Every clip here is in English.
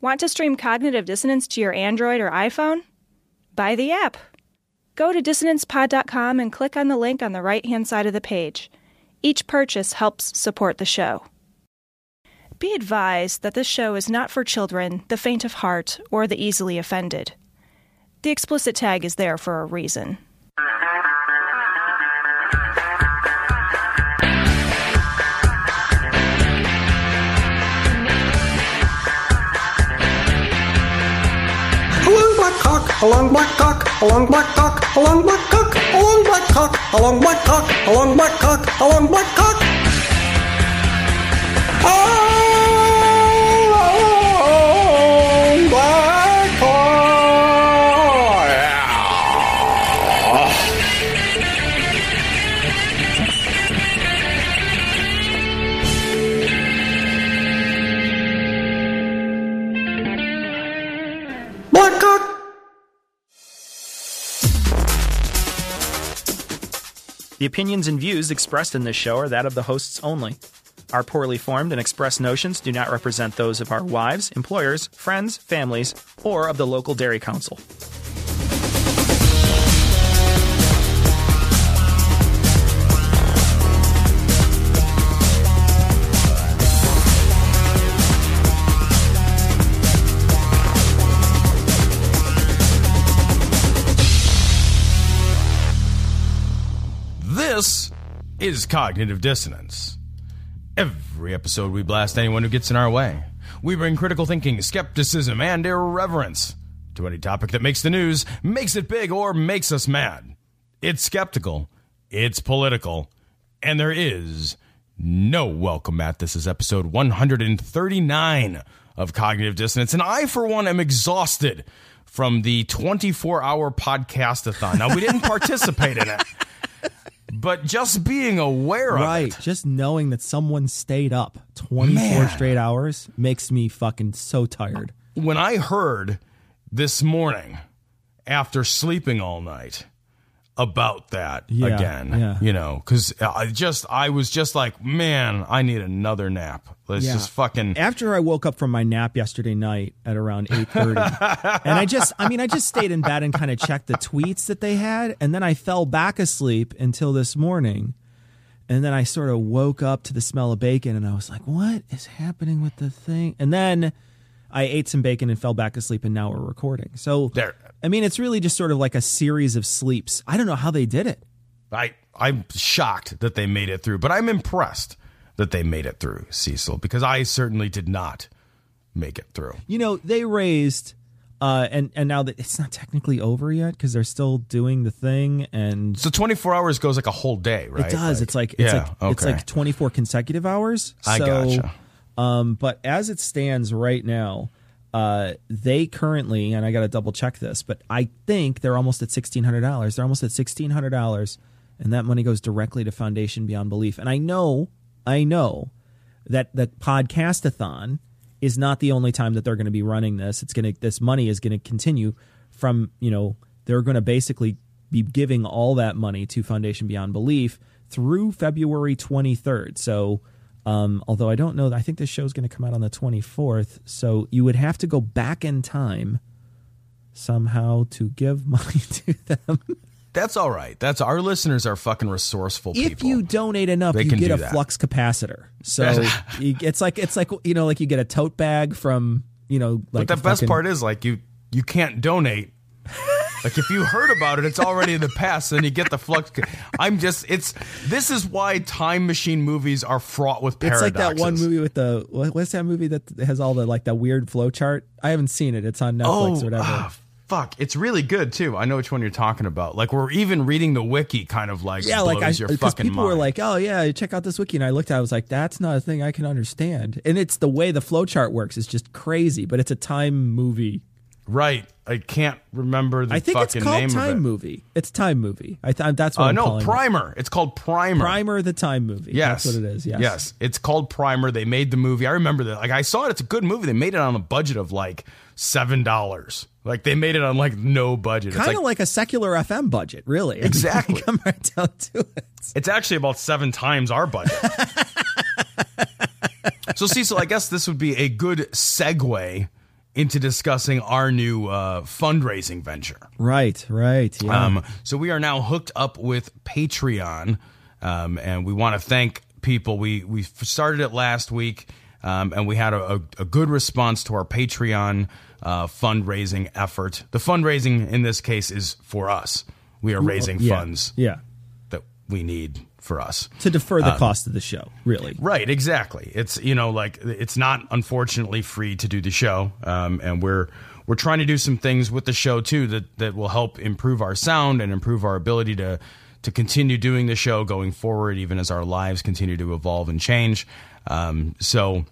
Want to stream Cognitive Dissonance to your Android or iPhone? Buy the app. Go to DissonancePod.com and click on the link on the right-hand side of the page. Each purchase helps support the show. Be advised that this show is not for children, the faint of heart, or the easily offended. The explicit tag is there for a reason. Along black cock, along black cock, along black cock, along black cock, along black cock, along black cock, along black cock, along black cock. Oh! The opinions and views expressed in this show are that of the hosts only. Our poorly formed and expressed notions do not represent those of our wives, employers, friends, families, or of the local dairy council. This is Cognitive Dissonance. Every episode we blast anyone who gets in our way. We bring critical thinking, skepticism, and irreverence to any topic that makes the news, makes it big, or makes us mad. It's skeptical, it's political, and there is no welcome mat. This is episode 139 of Cognitive Dissonance, and I, for one, am exhausted from the 24-hour podcast-a-thon. Now, we didn't participate in it. But just being aware of it. Just knowing that someone stayed up 24 straight hours makes me fucking so tired. When I heard this morning, after sleeping all night, about that you know, because I was just like, man, I need another nap. Let's just fucking. After I woke up from my nap yesterday night at around 8:30, and I just stayed in bed and kind of checked the tweets that they had, and then I fell back asleep until this morning, and then I sort of woke up to the smell of bacon, and I was like, what is happening with the thing? And then I ate some bacon and fell back asleep, and now we're recording. So there. I mean, it's really just sort of like a series of sleeps. I don't know how they did it. I'm shocked that they made it through, but I'm impressed that they made it through, Cecil, because I certainly did not make it through. You know, they raised, and now that it's not technically over yet because they're still doing the thing. And so 24 hours goes like a whole day, right? It does. It's like 24 consecutive hours. So, I gotcha. But as it stands right now, they currently, and I got to double check this, but I think they're almost at $1,600. They're almost at $1,600, and that money goes directly to Foundation Beyond Belief. And I know that the podcast-a-thon is not the only time that they're going to be running this. This money is going to continue from, you know, they're going to basically be giving all that money to Foundation Beyond Belief through February 23rd. So. Although I don't know, I think this show's going to come out on the 24th, so you would have to go back in time somehow to give money to them. That's all right. That's our listeners are fucking resourceful people. If you donate enough, you get a flux capacitor. So it's like you know, like you get a tote bag from, you know, like. But the best part is like you can't donate. Like, if you heard about it, it's already in the past, and you get the flux. This is why time machine movies are fraught with paradoxes. It's like that one movie with what's that movie that has all the, like, that weird flow chart? I haven't seen it. It's on Netflix or whatever. Fuck, it's really good too. I know which one you're talking about. Like, we're even reading the wiki kind of like, yeah, blows like your fucking mind. People were like, oh yeah, check out this wiki. And I looked at it, I was like, that's not a thing I can understand. And it's the way the flowchart works is just crazy, but it's a time movie. Right. I can't remember the fucking name of it. I think it's called Time Movie. It's Time Movie. That's what I'm calling it. No, Primer. It's called Primer. Primer the Time Movie. Yes. That's what it is, yes. Yes, it's called Primer. They made the movie. I remember that. Like, I saw it. It's a good movie. They made it on a budget of like $7. Like, they made it on like no budget. Kind of like a Secular FM budget, really. Exactly. Come right down to it. It's actually about 7 times our budget. So I guess this would be a good segue into discussing our new fundraising venture. Right. Yeah. So we are now hooked up with Patreon, and we want to thank people. We started it last week, and we had a good response to our Patreon fundraising effort. The fundraising in this case is for us. We are raising funds that we need for us to defer the cost of the show, really. Right, exactly. It's it's not unfortunately free to do the show, and we're trying to do some things with the show too that will help improve our sound and improve our ability to continue doing the show going forward, even as our lives continue to evolve and change. So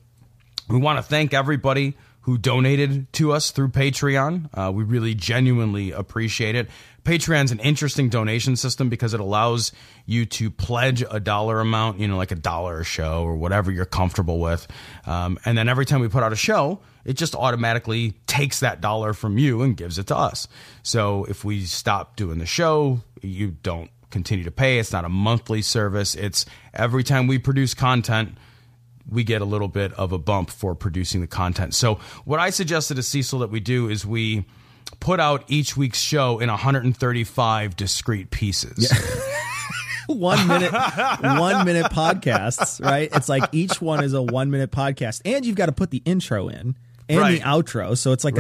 we want to thank everybody who donated to us through Patreon. We really genuinely appreciate it. Patreon's an interesting donation system because it allows you to pledge a dollar amount, like $1 a show or whatever you're comfortable with. And then every time we put out a show, it just automatically takes that dollar from you and gives it to us. So if we stop doing the show, you don't continue to pay. It's not a monthly service. It's every time we produce content, we get a little bit of a bump for producing the content. So what I suggested to Cecil that we do is we put out each week's show in 135 discrete pieces. Yeah. 1 minute podcasts, right? It's like each one is a 1 minute podcast, and you've got to put the intro in and the outro. So it's like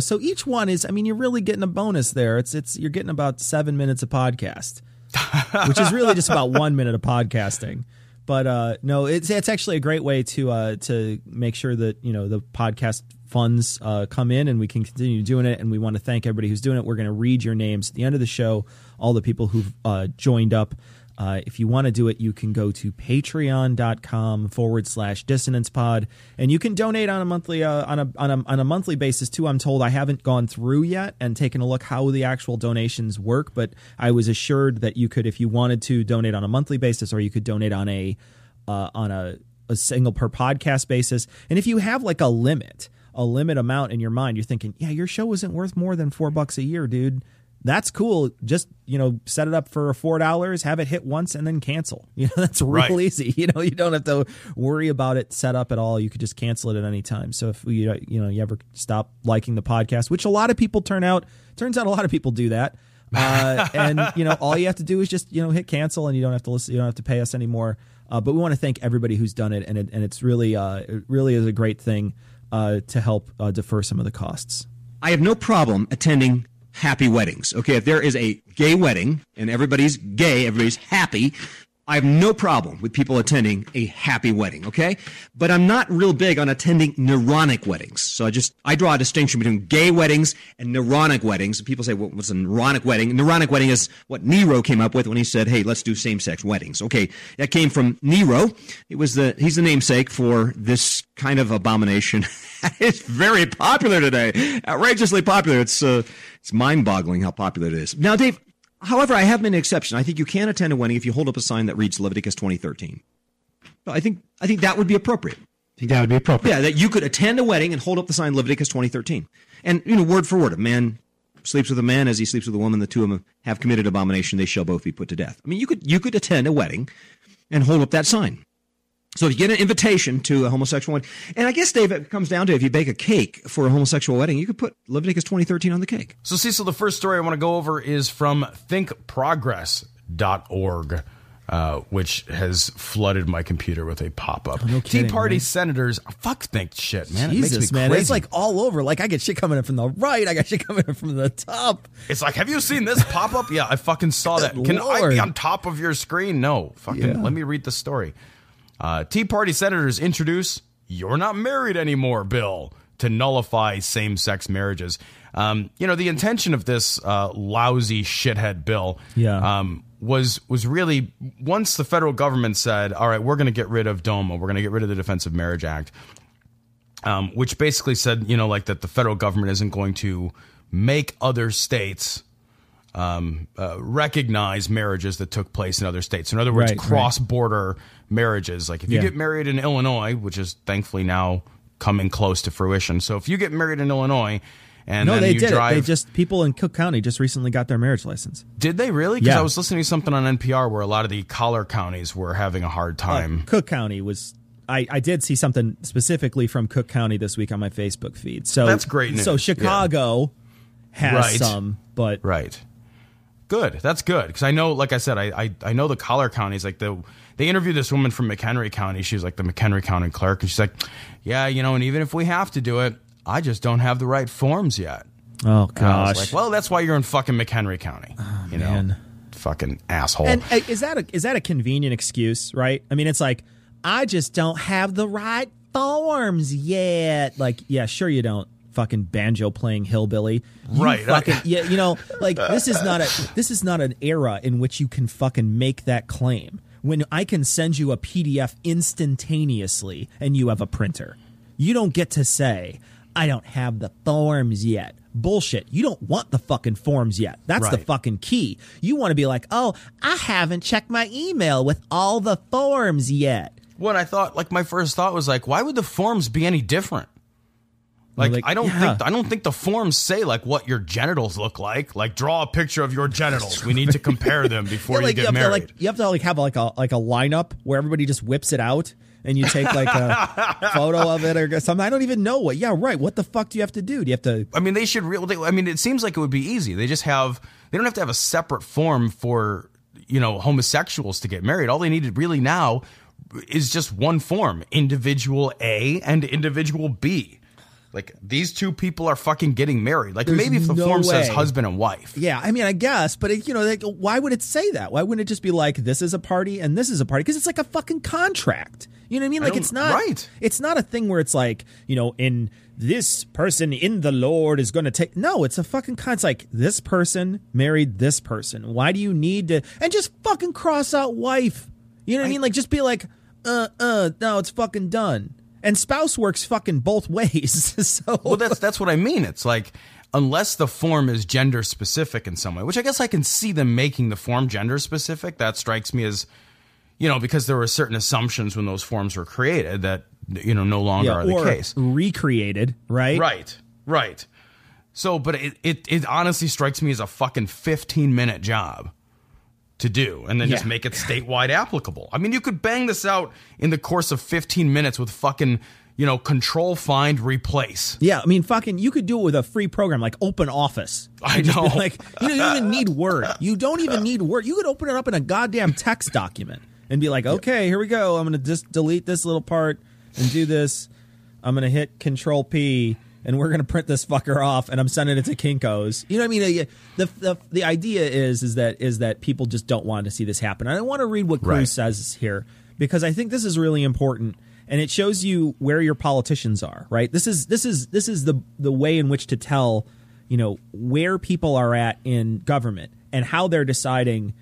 so each one is, you're really getting a bonus there. It's you're getting about 7 minutes of podcast, which is really just about 1 minute of podcasting. But no, it's actually a great way to make sure that the podcast funds come in and we can continue doing it. And we want to thank everybody who's doing it. We're going to read your names at the end of the show, all the people who've joined up. If you want to do it, you can go to patreon.com/dissonancepod, and you can donate on a monthly monthly basis too. I'm told, I haven't gone through yet and taken a look how the actual donations work, but I was assured that you could, if you wanted to, donate on a monthly basis, or you could donate on a single per podcast basis. And if you have like a limit amount in your mind, you're thinking, yeah, your show isn't worth more than $4 a year, dude. That's cool. Just, set it up for $4, have it hit once, and then cancel. That's real easy. You don't have to worry about it set up at all. You could just cancel it at any time. So if you ever stop liking the podcast, which a lot of people turns out a lot of people do that. And all you have to do is just, hit cancel, and you don't have to listen. You don't have to pay us anymore. But we want to thank everybody who's done it. And it's really, it really is a great thing to help defer some of the costs. I have no problem attending happy weddings. Okay, if there is a gay wedding and everybody's gay, everybody's happy, I have no problem with people attending a happy wedding, okay? But I'm not real big on attending neurotic weddings. So I draw a distinction between gay weddings and neurotic weddings. People say, well, what's a neurotic wedding? A neurotic wedding is what Nero came up with when he said, hey, let's do same-sex weddings. Okay, that came from Nero. It was he's the namesake for this kind of abomination. It's very popular today, outrageously popular. It's mind-boggling how popular it is. Now, Dave, however, I have made an exception. I think you can attend a wedding if you hold up a sign that reads Leviticus 20:13. I think that would be appropriate. I think that would be appropriate. Yeah, that you could attend a wedding and hold up the sign Leviticus 20:13. And, word for word, a man sleeps with a man as he sleeps with a woman. The two of them have committed abomination. They shall both be put to death. You could attend a wedding and hold up that sign. So if you get an invitation to a homosexual wedding, and I guess, Dave, it comes down to if you bake a cake for a homosexual wedding, you could put Leviticus 20:13 on the cake. So, Cecil, the first story I want to go over is from thinkprogress.org, which has flooded my computer with a pop-up. Oh, no kidding, Tea Party man. Senators, fuck think shit, man. Jesus, it makes me crazy. It's like all over. Like, I get shit coming in from the right. I got shit coming in from the top. It's like, have you seen this pop-up? Yeah, I fucking saw that. Can Lord. I be on top of your screen? No. Let me read the story. Tea Party senators introduce You're Not Married Anymore bill to nullify same-sex marriages. You know, the intention of this lousy shithead bill was really, once the federal government said, all right, we're going to get rid of DOMA, we're going to get rid of the Defense of Marriage Act, which basically said, you know, like that the federal government isn't going to make other states recognize marriages that took place in other states. So in other words, cross-border marriages. Like if you get married in Illinois, which is thankfully now coming close to fruition. So if you get married in Illinois... And no, they did. They just people in Cook County just recently got their marriage license. Did they really? Because I was listening to something on NPR where a lot of the collar counties were having a hard time. Cook County was. I did see something specifically from Cook County this week on my Facebook feed. So that's great news. So Chicago has some, but good. That's good because I know, like I said, I know the collar counties. Like they interviewed this woman from McHenry County. She was like the McHenry County clerk, and she's like, yeah, you know, and even if we have to do it, I just don't have the right forms yet. Oh, gosh. Like, well, that's why you're in fucking McHenry County. Oh, you know, man. Fucking asshole. And is that a convenient excuse, right? I mean, it's like, I just don't have the right forms yet. Like, yeah, sure you don't. Fucking banjo playing hillbilly. You know, like this is not an era in which you can fucking make that claim. When I can send you a PDF instantaneously and you have a printer, you don't get to say, I don't have the forms yet. Bullshit. You don't want the fucking forms yet. That's the fucking key. You want to be like, oh, I haven't checked my email with all the forms yet. What I thought, like my first thought was like, why would the forms be any different? Like I don't think the forms say like what your genitals look like. Like draw a picture of your genitals. We need to compare them before like, you get married. You have to like have like a lineup where everybody just whips it out. And you take like a photo of it or something. I don't even know what. Yeah, right. What the fuck do you have to do? Do you have to? I mean, they should. I mean, it seems like it would be easy. They just have. They don't have to have a separate form for, you know, homosexuals to get married. All they needed really now is just one form: individual A and individual B. Like these two people are fucking getting married. Like maybe if the form says husband and wife. Yeah, I mean, I guess, but it, you know, like, why would it say that? Why wouldn't it just be like this is a party and this is a party? Because it's like a fucking contract. You know what I mean? Like it's not It's not a thing where it's like, you know, in this person in the Lord is going to take. No, it's a fucking contract. It's like this person married this person. Why do you need to? And just fucking cross out wife. You know what I mean? Like just be like, no, it's fucking done. And spouse works fucking both ways. So well, that's what I mean. It's like unless the form is gender specific in some way, which I guess I can see them making the form gender specific. That strikes me as, you know, because there were certain assumptions when those forms were created that, you know, no longer are the case. Recreated. Right. Right. Right. So but it honestly strikes me as a fucking 15-minute job to do, and then just make it statewide applicable. I mean, you could bang this out in the course of 15 minutes with fucking, you know, control, find, replace. Yeah, I mean, fucking, you could do it with a free program like Open Office. I know. Like, you don't even need Word. You don't even need Word. You could open it up in a goddamn text document and be like, okay, here we go. I'm going to just delete this little part and do this. I'm going to hit Control P. And we're going to print this fucker off, and I'm sending it to Kinko's. You know what I mean? The idea is that people just don't want to see this happen. And I want to read what Cruz says here, because I think this is really important, and it shows you where your politicians are, right? This is the way in which to tell, you know, where people are at in government and how they're deciding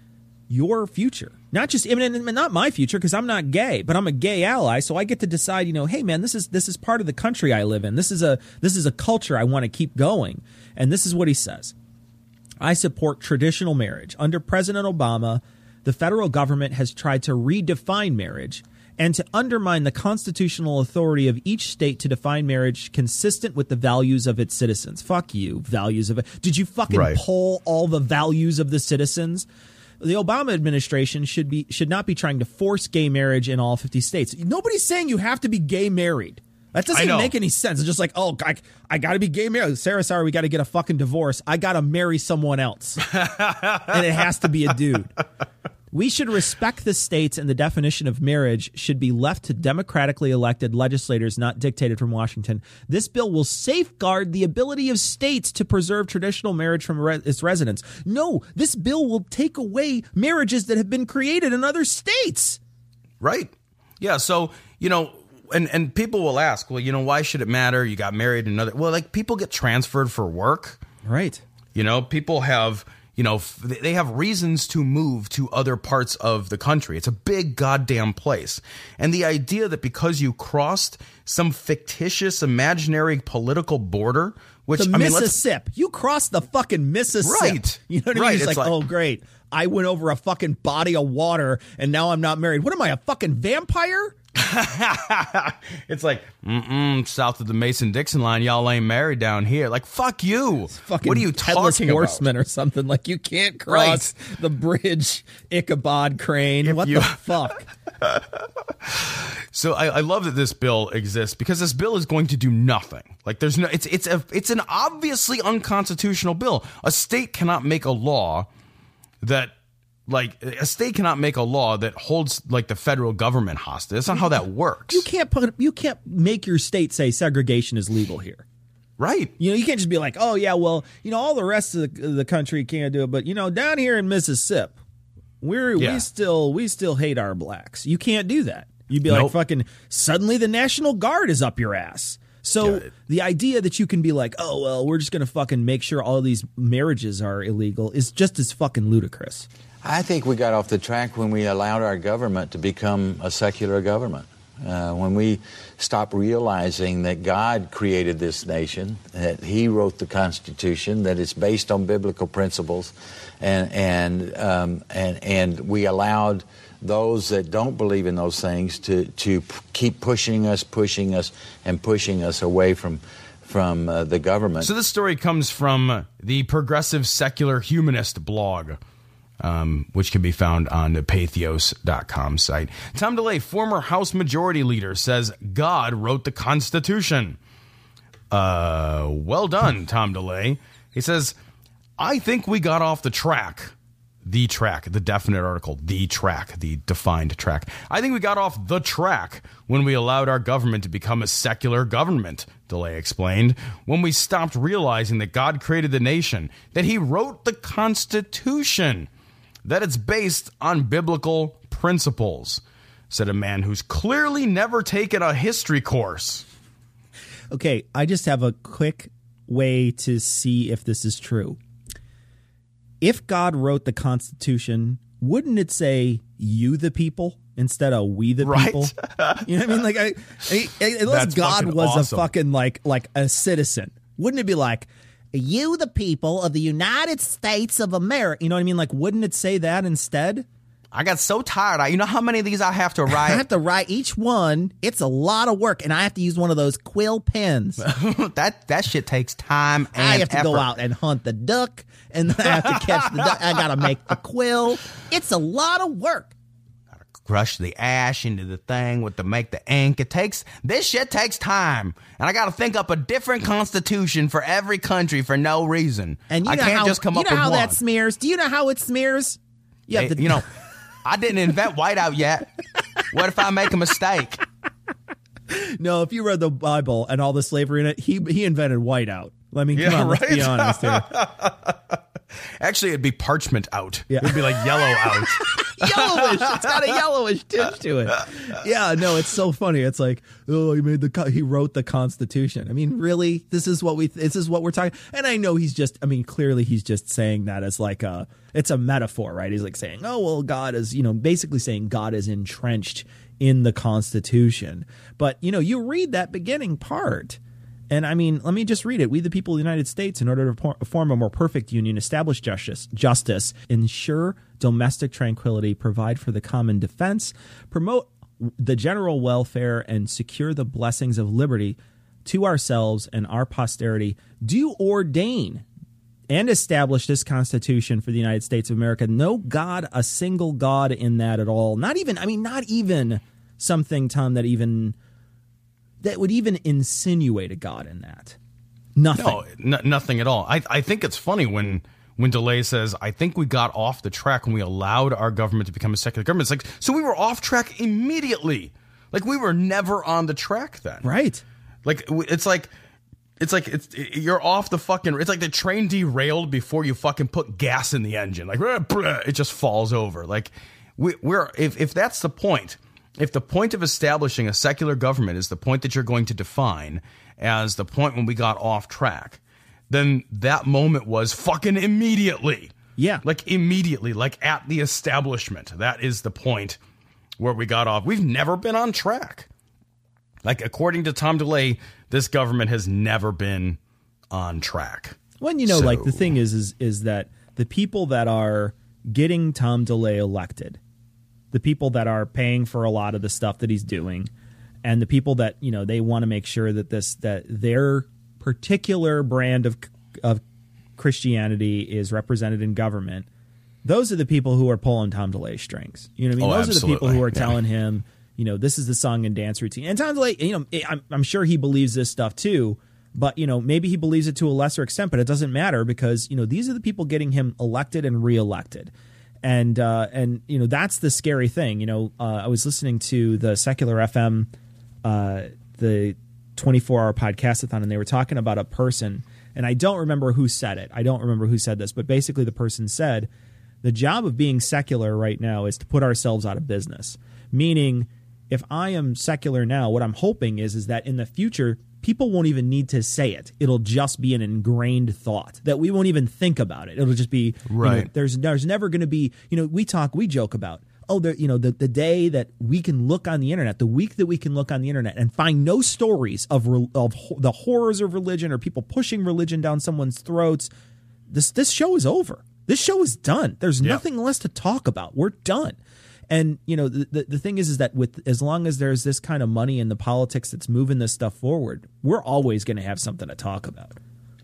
your future. Not just, I mean, not my future, because I'm not gay, but I'm a gay ally, so I get to decide, you know, hey man, this is part of the country I live in. This is a culture I want to keep going. And this is what he says. I support traditional marriage. Under President Obama, the federal government has tried to redefine marriage and to undermine the constitutional authority of each state to define marriage consistent with the values of its citizens. Fuck you, values of it. Did you fucking poll all the values of the citizens? The Obama administration should not be trying to force gay marriage in all 50 states. Nobody's saying you have to be gay married. That doesn't make any sense. It's just like, oh, I got to be gay married. Sarah, sorry, we got to get a fucking divorce. I got to marry someone else. And it has to be a dude. We should respect the states, and the definition of marriage should be left to democratically elected legislators, not dictated from Washington. This bill will safeguard the ability of states to preserve traditional marriage from its residents. No, this bill will take away marriages that have been created in other states. Right. Yeah. So, you know, and people will ask, well, you know, why should it matter? You got married and another. Well, like, people get transferred for work. Right. You know, people have, you know, they have reasons to move to other parts of the country. It's a big goddamn place. And the idea that because you crossed some fictitious imaginary political border, which the Mississippi, you crossed the fucking Mississippi. Right. You know what I mean? Right. It's like, oh, great. I went over a fucking body of water and now I'm not married. What am I, a fucking vampire? It's like, south of the Mason-Dixon line, y'all ain't married down here. Like, fuck you. What are you talking about? Horseman or something. Like, you can't cross the bridge, Ichabod Crane. If what the fuck? So I love that this bill exists, because this bill is going to do nothing. Like, there's no, it's an obviously unconstitutional bill. A state cannot make a law that, like, a state cannot make a law that holds, like, the federal government hostage. That's not how that works. You can't make your state say segregation is legal here. Right. You know, you can't just be like, oh, yeah, well, you know, all the rest of the country can't do it. But, you know, down here in Mississippi, we still hate our blacks. You can't do that. You'd be like, fucking suddenly the National Guard is up your ass. So the idea that you can be like, oh, well, we're just going to fucking make sure all these marriages are illegal is just as fucking ludicrous. I think we got off the track when we allowed our government to become a secular government. When we stopped realizing that God created this nation, that he wrote the Constitution, that it's based on biblical principles, and we allowed those that don't believe in those things to keep pushing us away from the government. So this story comes from the Progressive Secular Humanist blog, which can be found on the patheos.com site. Tom DeLay, former House Majority Leader, says God wrote the Constitution. Well done, Tom DeLay. He says, I think we got off the track. The track, the definite article, the track, the defined track. I think we got off the track when we allowed our government to become a secular government, DeLay explained, when we stopped realizing that God created the nation, that he wrote the Constitution, that it's based on biblical principles, said a man who's clearly never taken a history course. Okay, I just have a quick way to see if this is true. If God wrote the Constitution, wouldn't it say you the people instead of we the people? You know what I mean? Like, unless God was awesome, a fucking like a citizen, wouldn't it be like you the people of the United States of America? You know what I mean? Like, wouldn't it say that instead? I got so tired. You know how many of these I have to write? I have to write each one. It's a lot of work, and I have to use one of those quill pens. that shit takes time and effort. I have to go out and hunt the duck, and then I have to catch the duck. I got to make the quill. It's a lot of work. Got to crush the ash into the thing to make the ink. This shit takes time, and I got to think up a different constitution for every country for no reason. And you know I can't just come up with one. You know how that smears? Do you know how it smears? You know. I didn't invent whiteout yet. What if I make a mistake? No, if you read the Bible and all the slavery in it, he invented whiteout. I mean, come on, right? Let's be honest here. Actually, it'd be parchment out. Yeah. It'd be like yellow out. Yellowish. It's got a yellowish tinge to it. Yeah, no, it's so funny. It's like, oh, he wrote the Constitution. I mean, really? This is what we're talking. And I know clearly he's just saying that as like it's a metaphor, right? He's like saying, oh, well, God is, basically saying God is entrenched in the Constitution. But, you read that beginning part. And I mean, let me just read it. We, the people of the United States, in order to form a more perfect union, establish justice, ensure domestic tranquility, provide for the common defense, promote the general welfare, and secure the blessings of liberty to ourselves and our posterity, do ordain and establish this Constitution for the United States of America. No God, a single God in that at all. Not even something, Tom, that would even insinuate a God in that. Nothing. No, nothing at all. I think it's funny when DeLay says, I think we got off the track when we allowed our government to become a secular government. It's like, so we were off track immediately. Like, we were never on the track then. Right. Like, you're off the fucking, it's like the train derailed before you fucking put gas in the engine. Like, it just falls over. Like, if that's the point, If the point of establishing a secular government is the point that you're going to define as the point when we got off track, then that moment was fucking immediately. Yeah. Like immediately, like at the establishment. That is the point where we got off. We've never been on track. Like, according to Tom DeLay, this government has never been on track. Well, you know, so, like, the thing is that the people that are getting Tom DeLay elected, the people that are paying for a lot of the stuff that he's doing, and the people that, you know, they want to make sure that this, that their particular brand of Christianity is represented in government, those are the people who are pulling Tom DeLay's strings. You know what I mean? Oh, those absolutely. Are the people who are telling him, you know, this is the song and dance routine. And Tom DeLay, you know, I'm sure he believes this stuff too, but, you know, maybe he believes it to a lesser extent, but it doesn't matter because, you know, these are the people getting him elected and reelected. And you know, that's the scary thing. You know, I was listening to the Secular FM, the 24-hour podcastathon, and they were talking about a person, and I don't remember who said it. I don't remember who said this, but basically the person said, the job of being secular right now is to put ourselves out of business. Meaning, if I am secular now, what I'm hoping is that in the future, people won't even need to say it. It'll just be an ingrained thought that we won't even think about it. It'll just be right. You know, there's never going to be, you know, we joke about, oh, there, you know, the day that we can look on the internet, the week that we can look on the internet and find no stories of the horrors of religion or people pushing religion down someone's throats. This show is over. This show is done. There's nothing less to talk about. We're done. And, you know, the thing is that with, as long as there's this kind of money in the politics that's moving this stuff forward, we're always going to have something to talk about.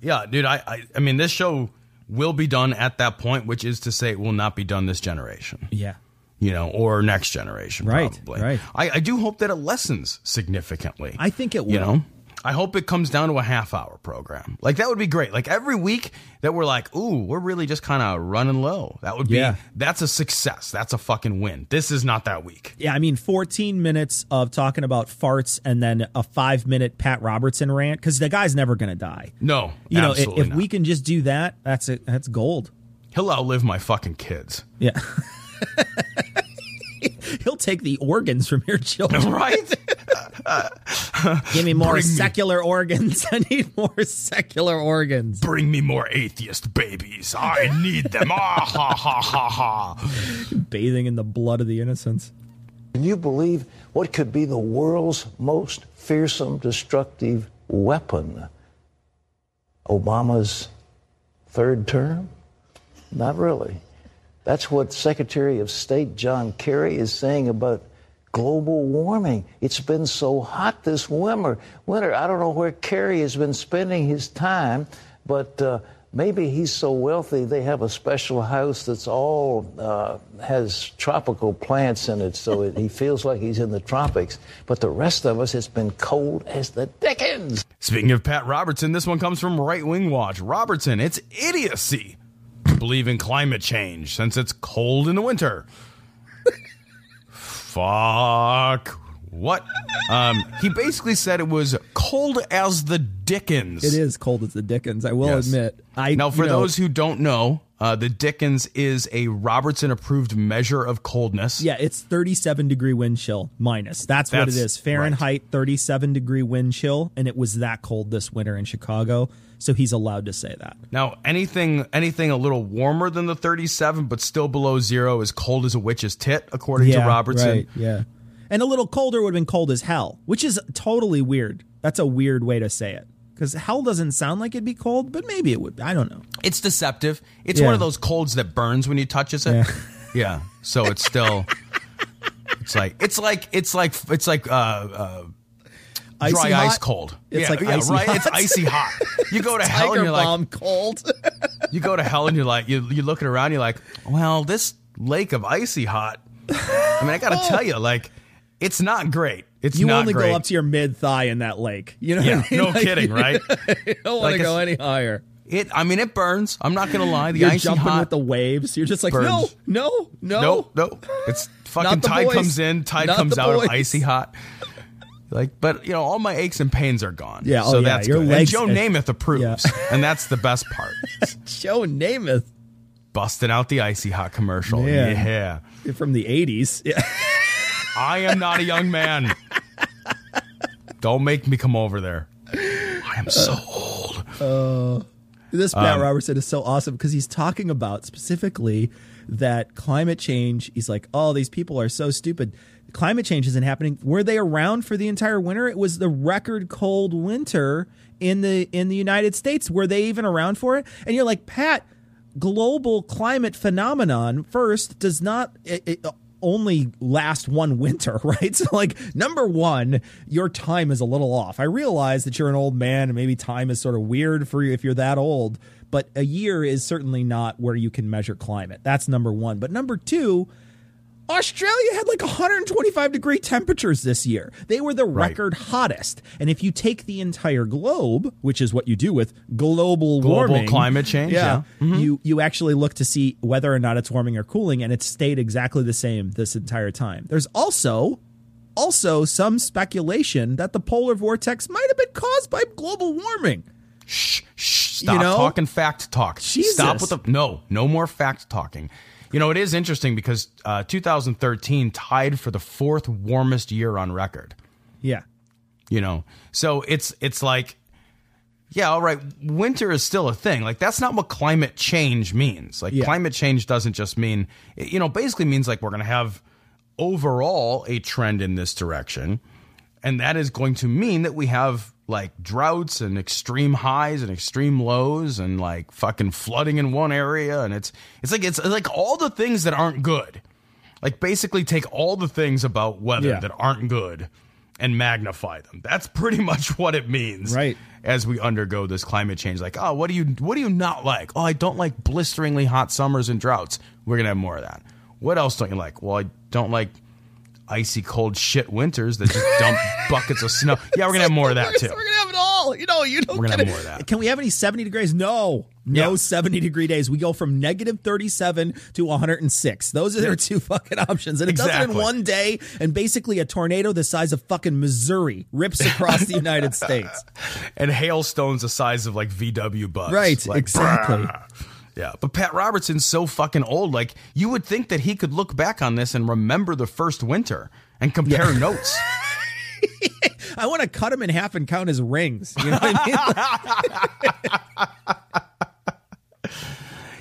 Yeah, dude, I mean, this show will be done at that point, which is to say it will not be done this generation. Yeah. You know, or next generation, right, probably. Right. I do hope that it lessens significantly. I think it will. You know, I hope it comes down to a half-hour program. Like, that would be great. Like, every week that we're like, ooh, we're really just kind of running low. That would be, that's a success. That's a fucking win. This is not that week. Yeah, I mean, 14 minutes of talking about farts and then a 5-minute Pat Robertson rant, because the guy's never going to die. No, you know, if we can just do that, that's gold. He'll outlive my fucking kids. Yeah. He'll take the organs from your children. Right? Give me more secular organs. I need more secular organs. Bring me more atheist babies. I need them. Ah, ha, ha, ha, ha. Bathing in the blood of the innocents. Can you believe what could be the world's most fearsome, destructive weapon? Obama's third term? Not really. That's what Secretary of State John Kerry is saying about global warming. It's been so hot this winter. I don't know where Kerry has been spending his time, but maybe he's so wealthy they have a special house that's all has tropical plants in it, so he feels like he's in the tropics. But the rest of us, it's been cold as the dickens. Speaking of Pat Robertson, this one comes from Right Wing Watch. Robertson, it's idiocy. Believe in climate change since it's cold in the winter. Fuck. What? He basically said it was cold as the dickens. It is cold as the dickens, I will admit. Now, for those who don't know, the dickens is a Robertson-approved measure of coldness. Yeah, it's 37-degree wind chill minus. That's what it is. Fahrenheit, 37-degree wind chill, and it was that cold this winter in Chicago. So he's allowed to say that. Now, anything a little warmer than the 37, but still below zero is cold as a witch's tit, according to Robertson. Right, yeah. And a little colder would have been cold as hell, which is totally weird. That's a weird way to say it. Because hell doesn't sound like it'd be cold, but maybe it would. I don't know. It's deceptive. It's one of those colds that burns when you touch it. Yeah. So it's still it's like dry icy ice cold. It's icy hot. It's icy hot. You go to hell and you're like bomb cold. You go to hell and you're like you look it around, you're like, well, this lake of icy hot. I mean, I gotta tell you, like, it's not great. You only go up to your mid-thigh in that lake. You know what I mean? No like, kidding, right? You don't want to go any higher. It burns. I'm not going to lie. You're jumping with the waves. You're just like, burns. No. It's fucking tide boys. Comes in, tide not comes out of icy hot. Like, but, you know, all my aches and pains are gone. Yeah, so that's good. And Joe Namath approves. Yeah. And that's the best part. Joe Namath. Busting out the icy hot commercial. Yeah. From the 80s. Yeah. I am not a young man. Don't make me come over there. I am so old. This Pat Robertson is so awesome because he's talking about specifically that climate change. He's like, oh, these people are so stupid. Climate change isn't happening. Were they around for the entire winter? It was the record cold winter in the United States. Were they even around for it? And you're like, Pat, global climate phenomenon first does not only last one winter, right? So, like, number one, your time is a little off. I realize that you're an old man and maybe time is sort of weird for you if you're that old, but a year is certainly not where you can measure climate. That's number one. But number two, Australia had like 125-degree temperatures this year. They were the record hottest. And if you take the entire globe, which is what you do with global warming, climate change, you actually look to see whether or not it's warming or cooling, and it's stayed exactly the same this entire time. There's also some speculation that the polar vortex might have been caused by global warming. Shh, stop talking fact talk. Jesus. Stop with the no more fact talking. You know, it is interesting because 2013 tied for the fourth warmest year on record. Yeah. You know, so it's like, yeah, all right, winter is still a thing. Like, that's not what climate change means. Like, climate change doesn't just mean, basically means like we're going to have overall a trend in this direction. And that is going to mean that we have like droughts and extreme highs and extreme lows and like fucking flooding in one area. And it's like all the things that aren't good, like basically take all the things about weather that aren't good and magnify them. That's pretty much what it means. Right. As we undergo this climate change, like, oh, what do you not like? Oh, I don't like blisteringly hot summers and droughts. We're going to have more of that. What else don't you like? Well, I don't like icy cold shit winters that just dump buckets of snow. Yeah, we're going to have more of that, too. We're going to have it all. We're going to have more of that. Can we have any 70 degrees? No 70-degree days. We go from negative 37 to 106. Those are their two fucking options. And it does it in one day, and basically a tornado the size of fucking Missouri rips across the United States. And hailstones the size of, like, VW bugs. Right, like, exactly. Brah. Yeah, but Pat Robertson's so fucking old, like, you would think that he could look back on this and remember the first winter and compare notes. I want to cut him in half and count his rings. You know what I mean?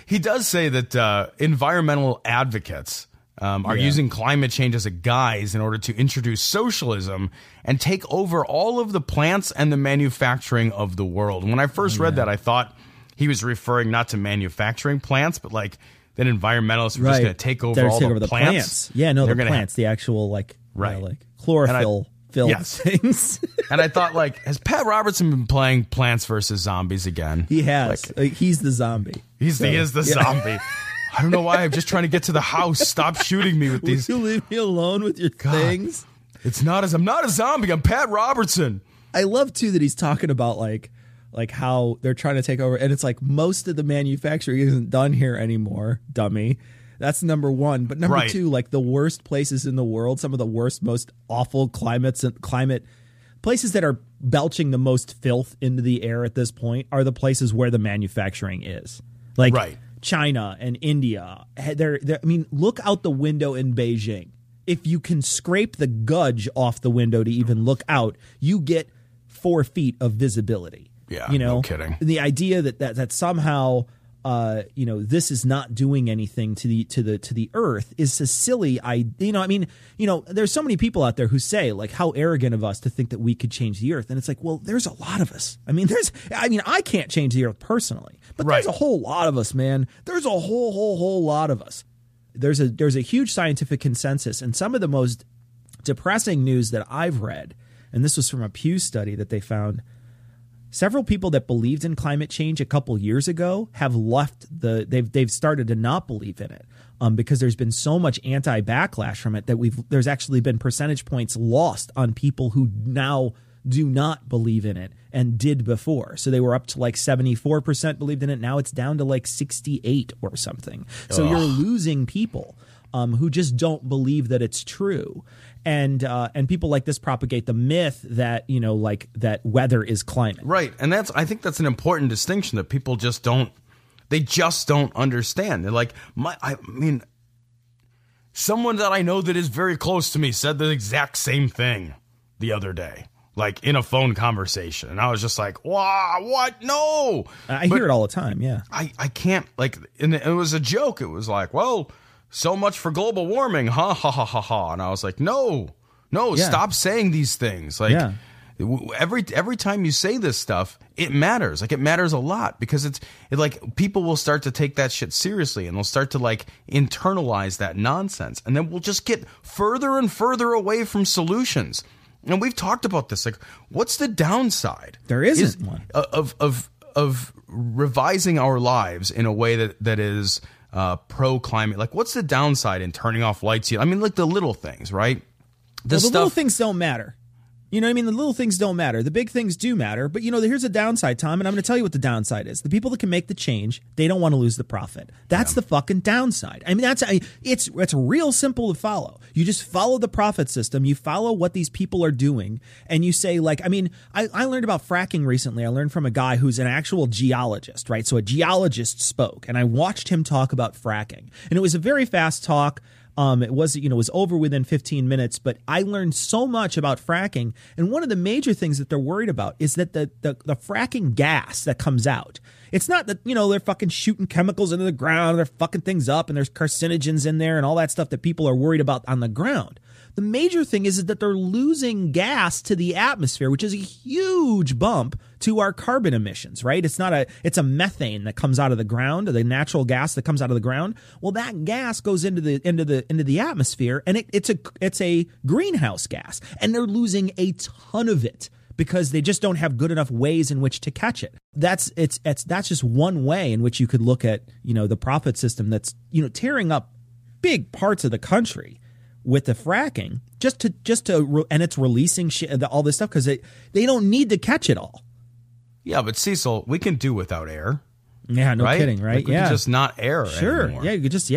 He does say that environmental advocates are using climate change as a guise in order to introduce socialism and take over all of the plants and the manufacturing of the world. When I first read that, I thought he was referring not to manufacturing plants, but like that environmentalists were just going to take over the plants. Yeah, no, the plants, the actual chlorophyll filled things. And I thought, like, has Pat Robertson been playing Plants vs. Zombies again? He has. Like, he's the zombie. He is the zombie. I don't know why. I'm just trying to get to the house. Stop shooting me with these. Will you leave me alone with your things? I'm not a zombie. I'm Pat Robertson. I love, too, that he's talking about, like how they're trying to take over. And it's like most of the manufacturing isn't done here anymore, dummy. That's number one. But number two, like the worst places in the world, some of the worst, most awful climates and climate places that are belching the most filth into the air at this point are the places where the manufacturing is. Like China and India. I mean, look out the window in Beijing. If you can scrape the gudge off the window to even look out, you get 4 feet of visibility. Yeah, no kidding. The idea that somehow, this is not doing anything to the earth is a silly idea. There's so many people out there who say, like, how arrogant of us to think that we could change the earth. And it's like, well, there's a lot of us. I can't change the earth personally, but there's a whole lot of us, man. There's a whole lot of us. There's a huge scientific consensus, and some of the most depressing news that I've read, and this was from a Pew study that they found. Several people that believed in climate change a couple years ago have left they've started to not believe in it because there's been so much anti-backlash from it that there's actually been percentage points lost on people who now do not believe in it and did before. So they were up to like 74% believed in it. Now it's down to like 68 or something. So you're losing people who just don't believe that it's true. And people like this propagate the myth that, that weather is climate. Right. And I think that's an important distinction that people just don't understand. They're like, Someone that I know that is very close to me said the exact same thing the other day, like in a phone conversation. And I was just like, wow, what? No. I hear it all the time. Yeah. I can't, like, and it was a joke. It was like, well, so much for global warming. Ha, ha, ha, ha, ha. And I was like, no, yeah. Stop saying these things. Like, yeah. Every time you say this stuff, it matters. Like, it matters a lot, because it's like people will start to take that shit seriously, and they'll start to like internalize that nonsense, and then we'll just get further and further away from solutions. And we've talked about this. Like, what's the downside? There isn't one of revising our lives in a way that is pro climate. Like, what's the downside in turning off lights? I mean, like the little things, right? The little things don't matter. You know what I mean? The little things don't matter. The big things do matter. But, you know, here's a downside, Tom, and I'm going to tell you what the downside is. The people that can make the change, they don't want to lose the profit. That's the fucking downside. I mean, it's real simple to follow. You just follow the profit system. You follow what these people are doing. And you say, like, I mean, I learned about fracking recently. I learned from a guy who's an actual geologist, right? So a geologist spoke, and I watched him talk about fracking. And it was a very fast talk. It was over within 15 minutes, but I learned so much about fracking. And one of the major things that they're worried about is that the fracking gas that comes out, it's not that, you know, they're fucking shooting chemicals into the ground, and they're fucking things up, and there's carcinogens in there and all that stuff that people are worried about on the ground. The major thing is that they're losing gas to the atmosphere, which is a huge bump to our carbon emissions, right? It's a methane that comes out of the ground, or the natural gas that comes out of the ground. Well, that gas goes into the atmosphere, and it's a greenhouse gas, and they're losing a ton of it because they just don't have good enough ways in which to catch it. That's just one way in which you could look at, you know, the profit system that's, you know, tearing up big parts of the country with the fracking and it's releasing shit, all this stuff, because they don't need to catch it all. Yeah, but Cecil, we can do without air. Yeah, no kidding, right? Like, we can just not air anymore. Yeah, you could just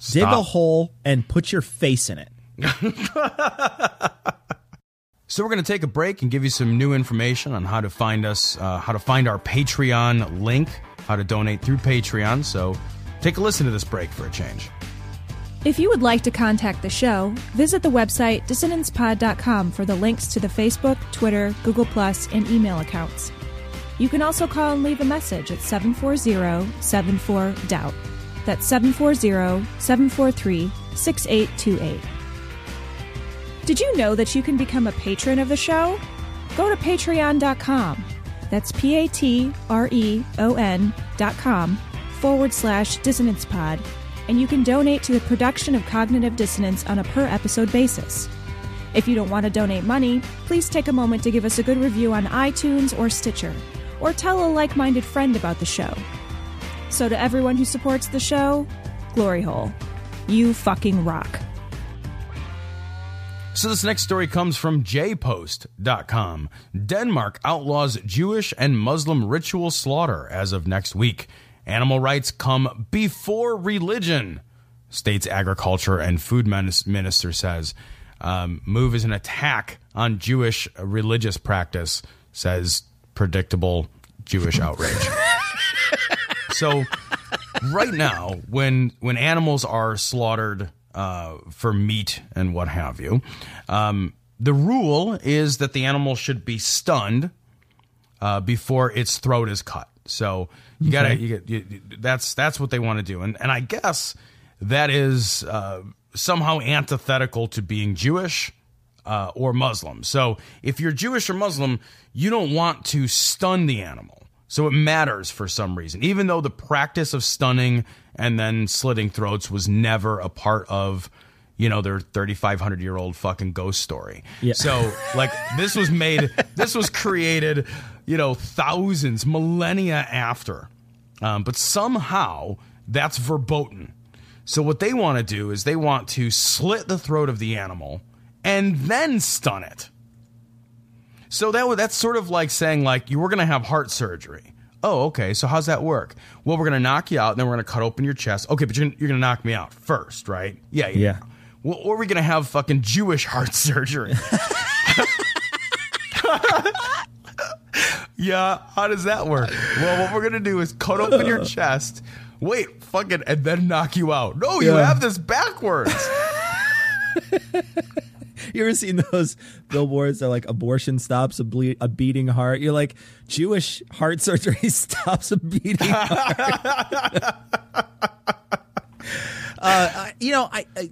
dig a hole and put your face in it. So we're going to take a break and give you some new information on how to find us, how to find our Patreon link, how to donate through Patreon. So take a listen to this break for a change. If you would like to contact the show, visit the website DissonancePod.com for the links to the Facebook, Twitter, Google+, and email accounts. You can also call and leave a message at 740-74-DOUBT. That's 740-743-6828. Did you know that you can become a patron of the show? Go to Patreon.com. That's patreon.com/dissonancepod. And you can donate to the production of Cognitive Dissonance on a per-episode basis. If you don't want to donate money, please take a moment to give us a good review on iTunes or Stitcher, or tell a like-minded friend about the show. So to everyone who supports the show, glory hole. You fucking rock. So this next story comes from jpost.com. Denmark outlaws Jewish and Muslim ritual slaughter as of next week. Animal rights come before religion, state's agriculture and food minister says. Move is an attack on Jewish religious practice, says predictable Jewish outrage. So right now, when animals are slaughtered for meat and what have you, the rule is that the animal should be stunned before its throat is cut. So you gotta, that's what they want to do, and I guess that is somehow antithetical to being Jewish or Muslim. So if you're Jewish or Muslim, you don't want to stun the animal. So it matters for some reason, even though the practice of stunning and then slitting throats was never a part of, you know, their 3,500-year-old fucking ghost story. Yeah. So like this was created. You know, thousands, millennia after. But somehow that's verboten. So what they want to do is they want to slit the throat of the animal and then stun it. So that's sort of like saying, like, you were going to have heart surgery. Oh, okay. So how's that work? Well, we're going to knock you out, and then we're going to cut open your chest. Okay, but you're going to knock me out first, right? Yeah. Well, or we're going to have fucking Jewish heart surgery. Yeah, how does that work? Well, what we're going to do is cut open your chest. wait, fucking, and then knock you out. No, you have this backwards. You ever seen those billboards that are like, abortion stops a beating heart? You're like, Jewish heart surgery stops a beating heart.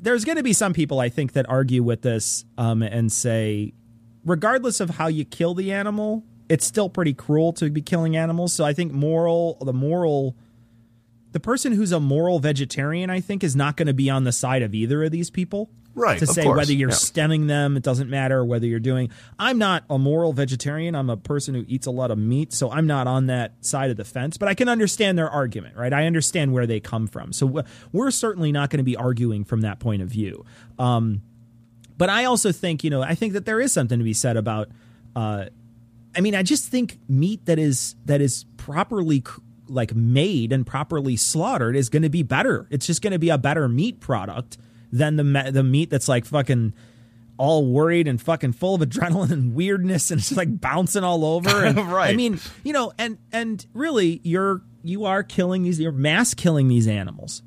There's going to be some people, I think, that argue with this and say, regardless of how you kill the animal, it's still pretty cruel to be killing animals. So I think the person who's a moral vegetarian, I think, is not going to be on the side of either of these people. Right, to say whether you're stemming them, it doesn't matter whether you're doing. I'm not a moral vegetarian. I'm a person who eats a lot of meat, so I'm not on that side of the fence. But I can understand their argument, right? I understand where they come from. So we're certainly not going to be arguing from that point of view. But I also think, I think that there is something to be said about. I just think meat that is properly made and properly slaughtered is going to be better. It's just going to be a better meat product than the meat that's like fucking all worried and fucking full of adrenaline and weirdness and just like bouncing all over. And, right. I mean, and really you are killing you're mass killing these animals.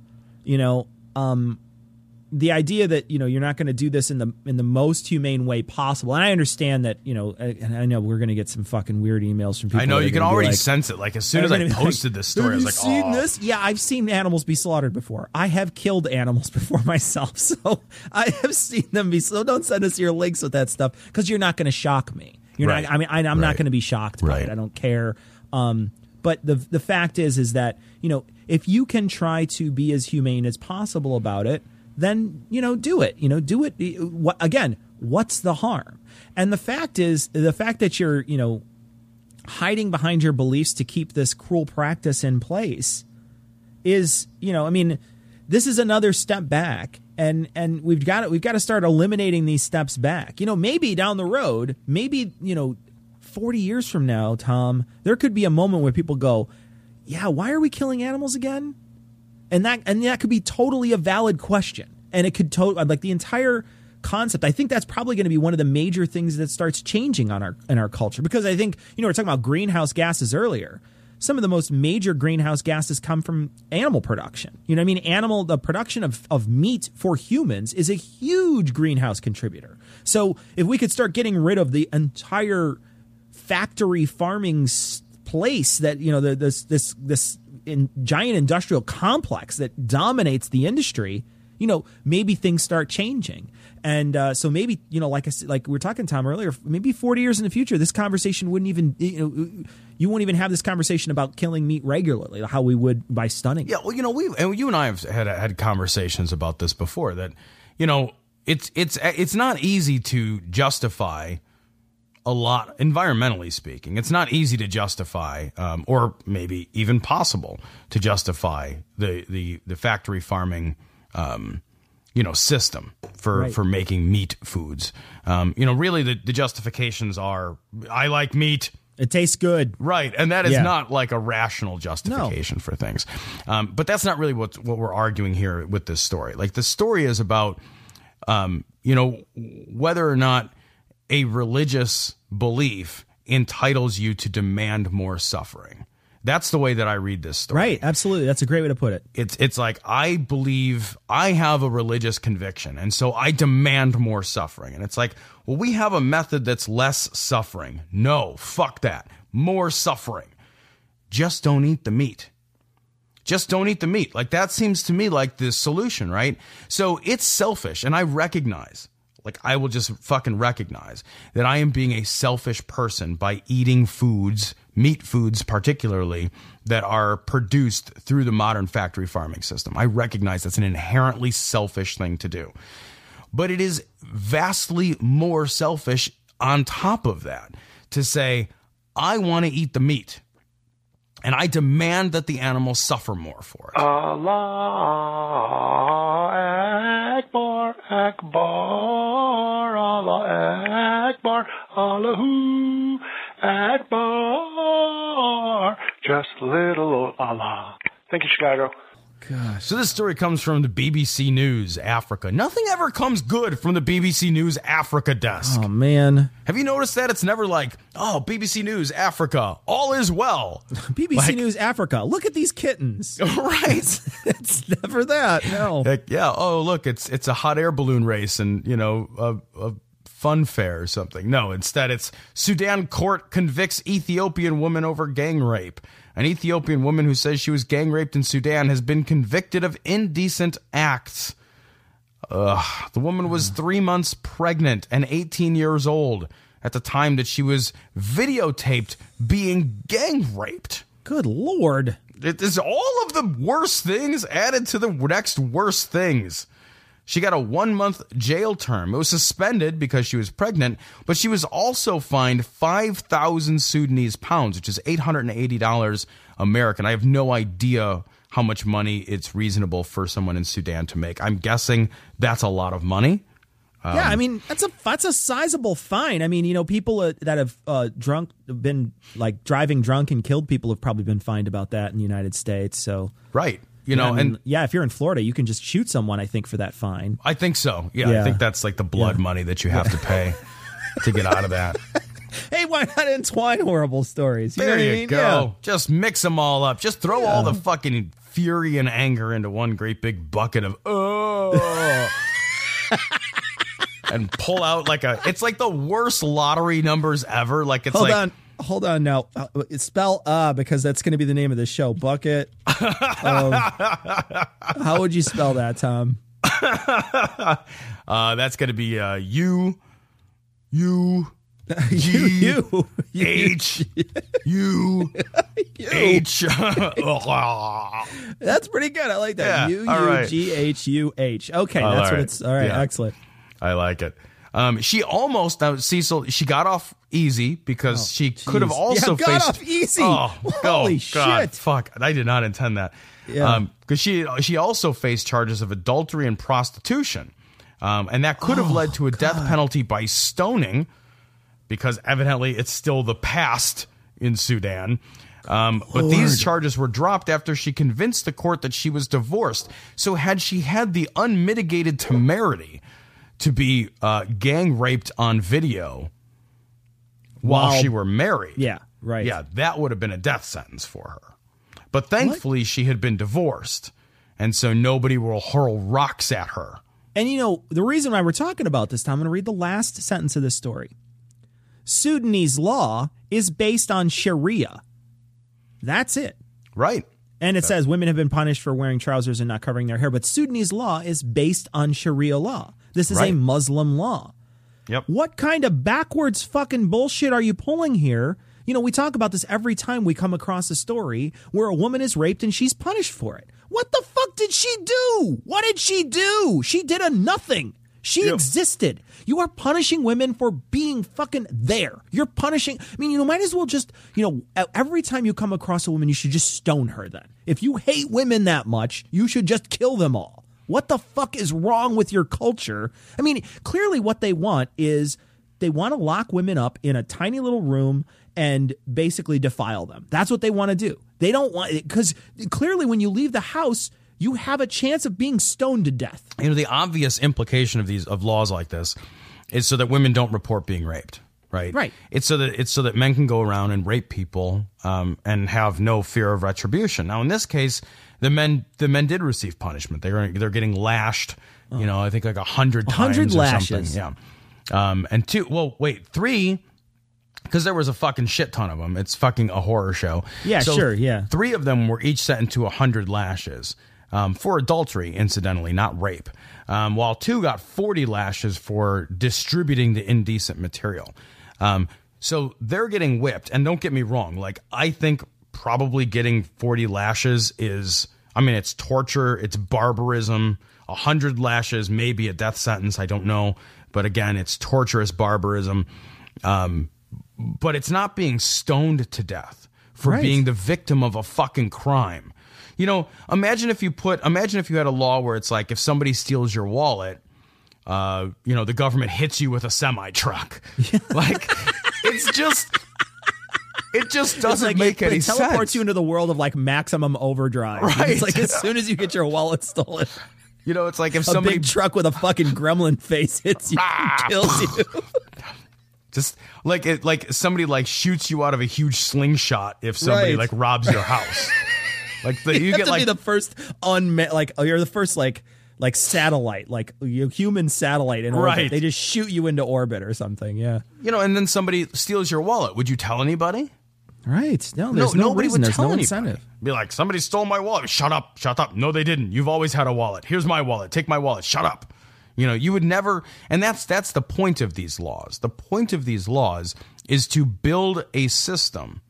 The idea that, you're not going to do this in the most humane way possible. And I understand that, and I know we're going to get some fucking weird emails from people. I know you can already sense it. Like as soon as I posted this story, I was like, oh. Have you seen this? Yeah, I've seen animals be slaughtered before. I have killed animals before myself. So I have seen them be. So don't send us your links with that stuff because you're not going to shock me. I'm not going to be shocked by it. I don't care. But the fact is that, if you can try to be as humane as possible about it, then, do it, do it. Again, what's the harm? And the fact that you're, hiding behind your beliefs to keep this cruel practice in place is, this is another step back. And we've got to start eliminating these steps back. Maybe down the road, 40 years from now, Tom, there could be a moment where people go, yeah, why are we killing animals again? And that could be totally a valid question. And it could the entire concept. I think that's probably going to be one of the major things that starts changing in our culture. Because I think, we're talking about greenhouse gases earlier. Some of the most major greenhouse gases come from animal production. The production of meat for humans is a huge greenhouse contributor. So if we could start getting rid of the entire factory farming place that, this giant industrial complex that dominates the industry, maybe things start changing. And so maybe, like I said, like we were talking, Tom, earlier, maybe 40 years in the future, this conversation wouldn't even, you won't even have this conversation about killing meat regularly, how we would by stunning. Yeah, well, you and I have had conversations about this before that, it's not easy to justify a lot, environmentally speaking. It's not easy to justify, or maybe even possible to justify the factory farming, system for making meat foods. Really the justifications are, I like meat. It tastes good. Right. And that is not like a rational justification for things. But that's not really what we're arguing here with this story. Like the story is about, whether or not a religious belief entitles you to demand more suffering. That's the way that I read this story. Right, absolutely. That's a great way to put it. It's like, I believe I have a religious conviction, and so I demand more suffering. And it's like, well, we have a method that's less suffering. No, fuck that. More suffering. Just don't eat the meat. Just don't eat the meat. Like, that seems to me like the solution, right? So it's selfish, and I recognize I will just fucking recognize that I am being a selfish person by eating foods, meat foods particularly, that are produced through the modern factory farming system. I recognize that's an inherently selfish thing to do. But it is vastly more selfish on top of that to say, I want to eat the meat. And I demand that the animals suffer more for it. Allah Akbar, Akbar, Allah Akbar, Allahu Akbar. Just little old Allah. Thank you, Chicago. Gosh. So this story comes from the BBC News Africa. Nothing ever comes good from the BBC News Africa desk. Oh, man. Have you noticed that? It's never like, oh, BBC News Africa, all is well. BBC News Africa, look at these kittens. Right. It's never that. No. Heck, yeah. Oh, look, it's a hot air balloon race and, you know, a fun fair or something. No, instead it's Sudan court convicts Ethiopian woman over gang rape. An Ethiopian woman who says she was gang raped in Sudan has been convicted of indecent acts. The woman was 3 months pregnant and 18 years old at the time that she was videotaped being gang raped. Good Lord. It is all of the worst things added to the next worst things. She got a 1-month jail term. It was suspended because she was pregnant, but she was also fined 5,000 Sudanese pounds, which is $880 American. I have no idea how much money it's reasonable for someone in Sudan to make. I'm guessing that's a lot of money. Yeah, I mean, that's a sizable fine. I mean, you know, people that have driving drunk and killed people have probably been fined about that in the United States. So right. You know, I mean, and yeah, if you're in Florida, you can just shoot someone, I think, for that fine. I think so. Yeah. I think that's like the blood money that you have to pay to get out of that. Hey, why not entwine horrible stories? You know what I mean? Go. Yeah. Just mix them all up. Just throw all the fucking fury and anger into one great big bucket of, and pull out it's like the worst lottery numbers ever. Like, it's Hold on now. Spell because that's going to be the name of the show. Bucket. How would you spell that, Tom? That's going to be U-U-G-H-U-H. That's pretty good. I like that. U-U-G-H-U-H. Okay, that's what it's. All right, excellent. I like it. She almost she got off easy because she could have also got off easy. Holy shit! Fuck, I did not intend that. Yeah, because she also faced charges of adultery and prostitution, and that could have led to a death penalty by stoning, because evidently it's still the past in Sudan. But these charges were dropped after she convinced the court that she was divorced. So had she had the unmitigated temerity to be gang raped on video while she were married. Yeah, right. Yeah, that would have been a death sentence for her. But thankfully, she had been divorced, and so nobody will hurl rocks at her. And, you know, the reason why we're talking about this, Tom, I'm going to read the last sentence of this story. Sudanese law is based on Sharia. That's it. Right. And it says women have been punished for wearing trousers and not covering their hair, but Sudanese law is based on Sharia law. This is a Muslim law. Yep. What kind of backwards fucking bullshit are you pulling here? You know, we talk about this every time we come across a story where a woman is raped and she's punished for it. What the fuck did she do? What did she do? She did nothing. She existed. You are punishing women for being fucking there. You're punishing. I mean, you know, might as well just, you know, every time you come across a woman, you should just stone her then. If you hate women that much, you should just kill them all. What the fuck is wrong with your culture? I mean, clearly what they want is they want to lock women up in a tiny little room and basically defile them. That's what they want to do. They don't want it because clearly when you leave the house, you have a chance of being stoned to death. You know, the obvious implication of laws like this is so that women don't report being raped. Right. Right. It's so that men can go around and rape people and have no fear of retribution. Now, in this case, the men did receive punishment. They're getting lashed. You know, I think like 100 times. 100 lashes. Something. Yeah. And 3, because there was a fucking shit ton of them. It's fucking a horror show. Yeah. So sure. Yeah. 3 of them were each sentenced to 100 lashes for adultery, incidentally, not rape. While 2 got 40 lashes for distributing the indecent material. So they're getting whipped, and don't get me wrong. Like, I think probably getting 40 lashes is, I mean, it's torture, it's barbarism. 100 lashes, maybe a death sentence, I don't know. But again, it's torturous barbarism. But it's not being stoned to death for being the victim of a fucking crime. You know, imagine if you had a law where it's like if somebody steals your wallet, you know, the government hits you with a semi truck. Like, it's just It just doesn't like make any sense. It teleports you into the world of like Maximum Overdrive. Right. It's like as soon as you get your wallet stolen. You know, it's like if somebody... A big truck with a fucking gremlin face hits you and kills you. Just like it, like somebody like shoots you out of a huge slingshot if somebody like robs your house. Like the, you get to like be the first you're the first like satellite, like your human satellite in orbit. They just shoot you into orbit or something. Yeah. You know, and then somebody steals your wallet. Would you tell anybody? Right. No, there's no reason. There's no incentive. Be like, somebody stole my wallet. Shut up. Shut up. No, they didn't. You've always had a wallet. Here's my wallet. Take my wallet. Shut up. You know, you would never. And that's the point of these laws. The point of these laws is to build a system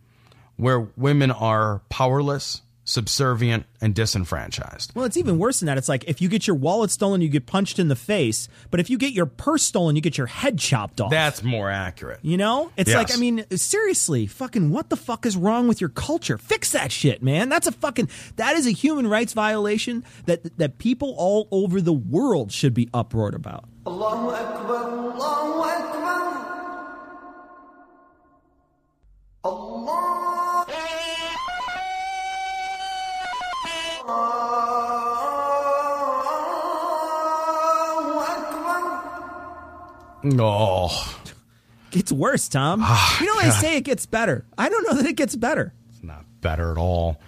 where women are powerless, subservient, and disenfranchised. Well, it's even worse than that. It's like if you get your wallet stolen, you get punched in the face. But if you get your purse stolen, you get your head chopped off. That's more accurate. You know? It's like, I mean, seriously, fucking what the fuck is wrong with your culture? Fix that shit, man. That's a fucking, that is a human rights violation that people all over the world should be uproared about. Allahu Akbar, Allahu Akbar. Allah. Oh, it's worse, Tom. Oh, you know, God. I say it gets better. I don't know that it gets better. It's not better at all.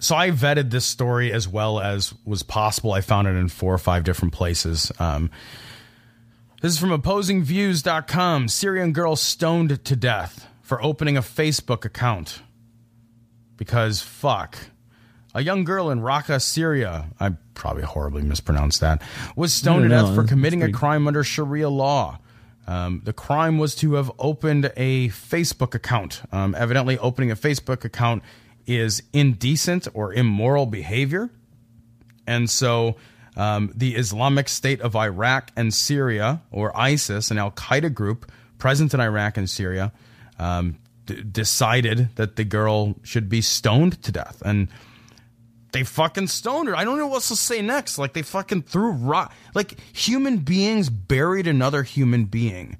So I vetted this story as well as was possible. I found it in 4 or 5 different places. This is from opposingviews.com. Syrian girl stoned to death for opening a Facebook account because fuck. A young girl in Raqqa, Syria, I probably horribly mispronounced that, was stoned to death for committing a crime under Sharia law. The crime was to have opened a Facebook account. Evidently, opening a Facebook account is indecent or immoral behavior. And so the Islamic State of Iraq and Syria, or ISIS, an al-Qaeda group present in Iraq and Syria, decided that the girl should be stoned to death. And they fucking stoned her. I don't know what else to say next. Like, they fucking threw rock. Like, human beings buried another human being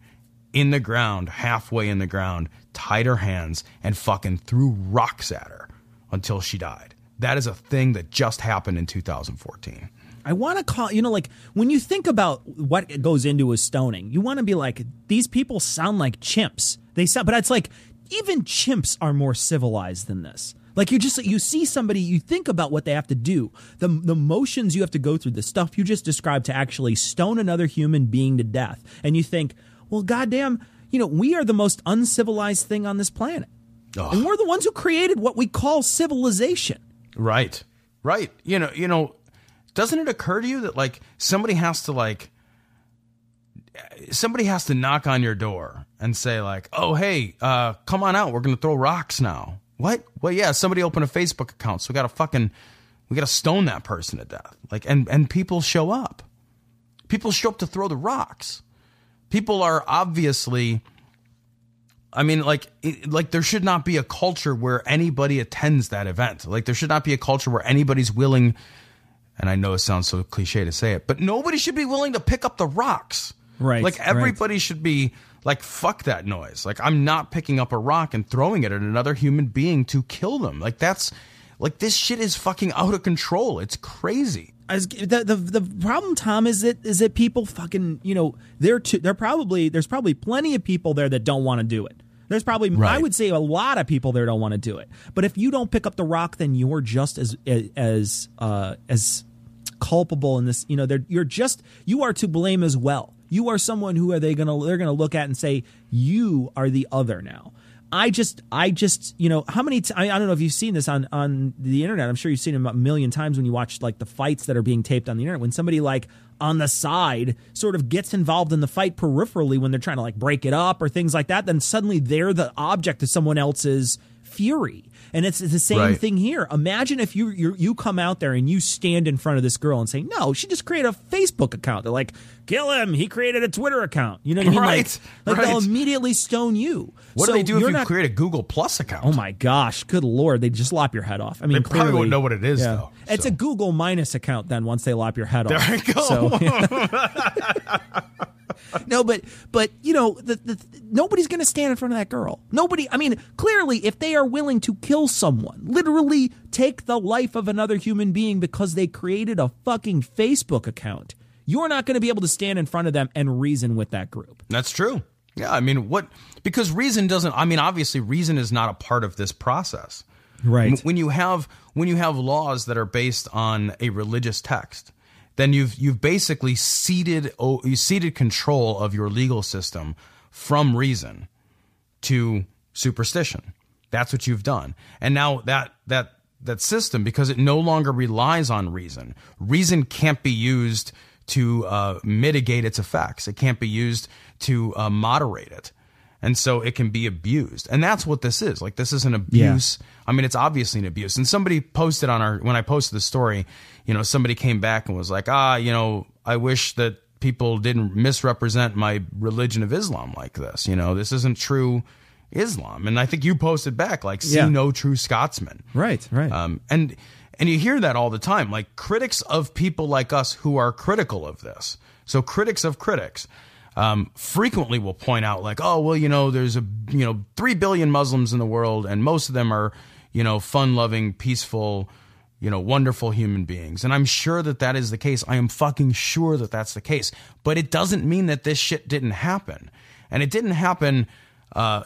in the ground, halfway in the ground, tied her hands, and fucking threw rocks at her until she died. That is a thing that just happened in 2014. I want to call, you know, like, when you think about what goes into a stoning, you want to be like, these people sound like chimps. They sound, but it's like, even chimps are more civilized than this. Like, you see somebody, you think about what they have to do, the motions you have to go through, the stuff you just described to actually stone another human being to death. And you think, well, goddamn, you know, we are the most uncivilized thing on this planet. Ugh. And we're the ones who created what we call civilization. Right. Right. You know, doesn't it occur to you that, like, somebody has to knock on your door and say, like, oh, hey, come on out. We're going to throw rocks now. What? Well, yeah, somebody opened a Facebook account, so we gotta stone that person to death. Like, and people show up. People show up to throw the rocks. People are obviously, I mean, like there should not be a culture where anybody attends that event. Like, there should not be a culture where anybody's willing, and I know it sounds so cliche to say it, but nobody should be willing to pick up the rocks. Right. Like, everybody should be like, fuck that noise. Like, I'm not picking up a rock and throwing it at another human being to kill them. Like, that's like, this shit is fucking out of control. It's crazy. The problem, Tom, is that people fucking, you know, there's probably plenty of people there that don't want to do it. There's probably, I would say, a lot of people there don't want to do it. But if you don't pick up the rock, then you're just as culpable in this. You know, you are to blame as well. You are someone who they're gonna look at and say, you are the other now. I just you know, how many I don't know if you've seen this on the internet. I'm sure you've seen it a million times when you watch, like, the fights that are being taped on the internet, when somebody, like, on the side sort of gets involved in the fight peripherally when they're trying to, like, break it up or things like that, then suddenly they're the object of someone else's fury. And it's the same thing here. Imagine if you come out there and you stand in front of this girl and say, no, she just created a Facebook account. They're like, kill him. He created a Twitter account. You know what I mean? Right. Like they'll immediately stone you. What do they do if you create a Google Plus account? Oh, my gosh. Good Lord. They just lop your head off. I mean, they probably won't know what it is, though. So. It's a Google minus account then once they lop your head off. There you go. So, yeah. No, but you know, nobody's going to stand in front of that girl. Nobody. I mean, clearly, if they are willing to kill someone, literally take the life of another human being because they created a fucking Facebook account, you're not going to be able to stand in front of them and reason with that group. That's true. Yeah, I mean, what? Because reason doesn't. I mean, obviously, reason is not a part of this process. Right. When you have laws that are based on a religious text, then you've basically ceded control of your legal system from reason to superstition. That's what you've done. And now that system, because it no longer relies on reason, reason can't be used to mitigate its effects. It can't be used to moderate it. And so it can be abused. And that's what this is. Like, this is an abuse. Yeah. I mean, it's obviously an abuse. And somebody posted when I posted the story, you know, somebody came back and was like, I wish that people didn't misrepresent my religion of Islam like this. You know, this isn't true Islam. And I think you posted back, like, see no true Scotsman. Right, right. And you hear that all the time, like critics of people like us who are critical of this. So critics of critics. Frequently will point out, like, oh, well, you know, there's 3 billion Muslims in the world, and most of them are, you know, fun-loving, peaceful, you know, wonderful human beings. And I'm sure that that is the case. I am fucking sure that that's the case. But it doesn't mean that this shit didn't happen. And it didn't happen,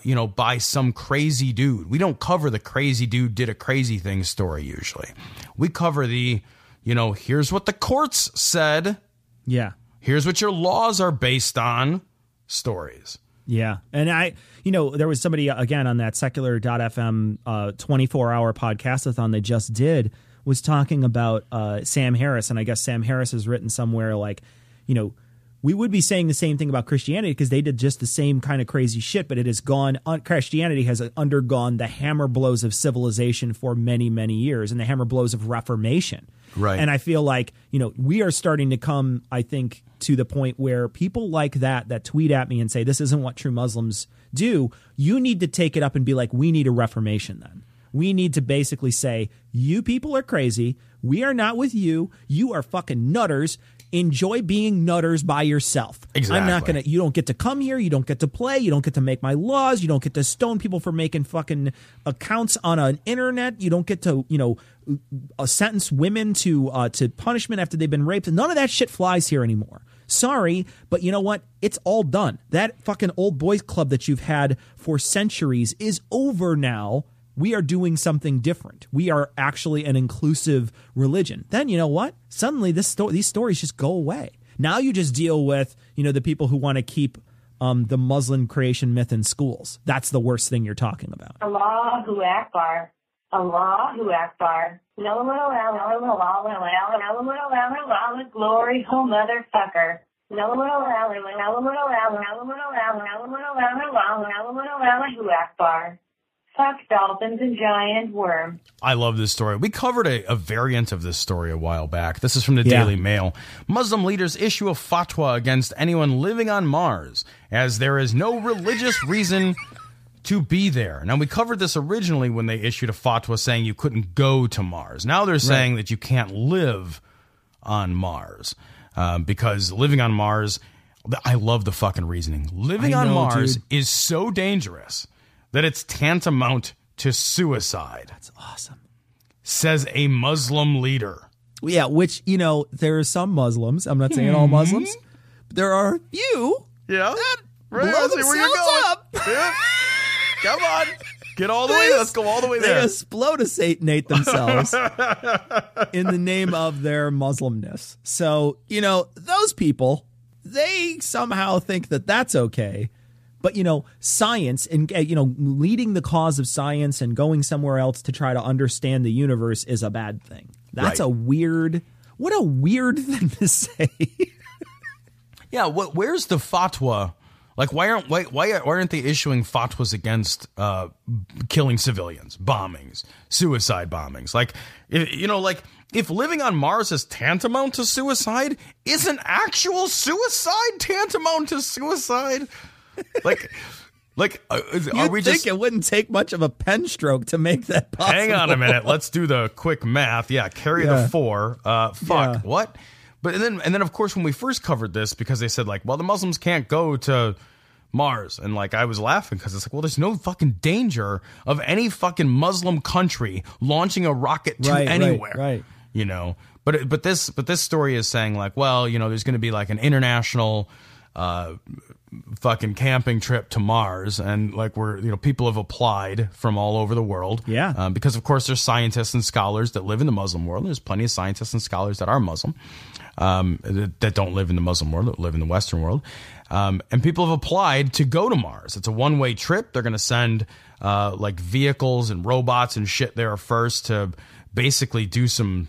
you know, by some crazy dude. We don't cover the crazy dude did a crazy thing story usually. We cover the, you know, here's what the courts said. Yeah. Here's what your laws are based on stories. Yeah. And there was somebody, again, on that Secular.fm 24-hour podcastathon they just did, was talking about Sam Harris. And I guess Sam Harris has written somewhere like, you know, we would be saying the same thing about Christianity because they did just the same kind of crazy shit, but Christianity has undergone the hammer blows of civilization for many, many years and the hammer blows of Reformation. Right. And I feel like, you know, we are starting to come, I think, to the point where people like that tweet at me and say, this isn't what true Muslims do. You need to take it up and be like, we need a Reformation then. We need to basically say, you people are crazy. We are not with you. You are fucking nutters. Enjoy being nutters by yourself. Exactly. You don't get to come here. You don't get to play. You don't get to make my laws. You don't get to stone people for making fucking accounts on an internet. You don't get to, you know, sentence women to punishment after they've been raped. None of that shit flies here anymore. Sorry, but you know what? It's all done. That fucking old boys club that you've had for centuries is over now. We are doing something different. We are actually an inclusive religion. Then you know what? Suddenly these stories just go away. Now you just deal with, you know, the people who want to keep the Muslim creation myth in schools. That's the worst thing you're talking about. Allahu Akbar. Allahu Akbar. Glory, ho motherfucker. Allahu Akbar. Fuck dolphins and giant worm. I love this story. We covered a variant of this story a while back. This is from the Daily Mail. Muslim leaders issue a fatwa against anyone living on Mars, as there is no religious reason to be there. Now, we covered this originally when they issued a fatwa saying you couldn't go to Mars. Now they're saying that you can't live on Mars because living on Mars, I love the fucking reasoning. Living on Mars is so dangerous that it's tantamount to suicide. That's awesome. Says a Muslim leader. Yeah, which, you know, there are some Muslims. I'm not saying all Muslims. But there are you. Yeah. That blow themselves up. Yeah. Come on. Get all the way. Let's go all the way there. They explodasatinate themselves in the name of their Muslimness. So, you know, those people, they somehow think that that's okay. But, you know, science and, you know, leading the cause of science and going somewhere else to try to understand the universe is a bad thing. That's a weird. What a weird thing to say. Yeah. Where's the fatwa? Like, why aren't they issuing fatwas against killing civilians, bombings, suicide bombings? Like, you know, like if living on Mars is tantamount to suicide, isn't actual suicide tantamount to suicide? Like, are we just? It wouldn't take much of a pen stroke to make that possible. Hang on a minute. Let's do the quick math. Yeah, carry the 4. Fuck. Yeah. What? But and then of course when we first covered this, because they said like, well, the Muslims can't go to Mars, and like I was laughing because it's like, well, there's no fucking danger of any fucking Muslim country launching a rocket to anywhere, right? You know, but this story is saying like, well, you know, there's going to be like an international fucking camping trip to Mars, and like we're, you know, people have applied from all over the world, because of course there's scientists and scholars that live in the Muslim world. There's plenty of scientists and scholars that are Muslim, that don't live in the Muslim world, that live in the Western world. And people have applied to go to Mars. It's a one-way trip. They're going to send like vehicles and robots and shit there first to basically do some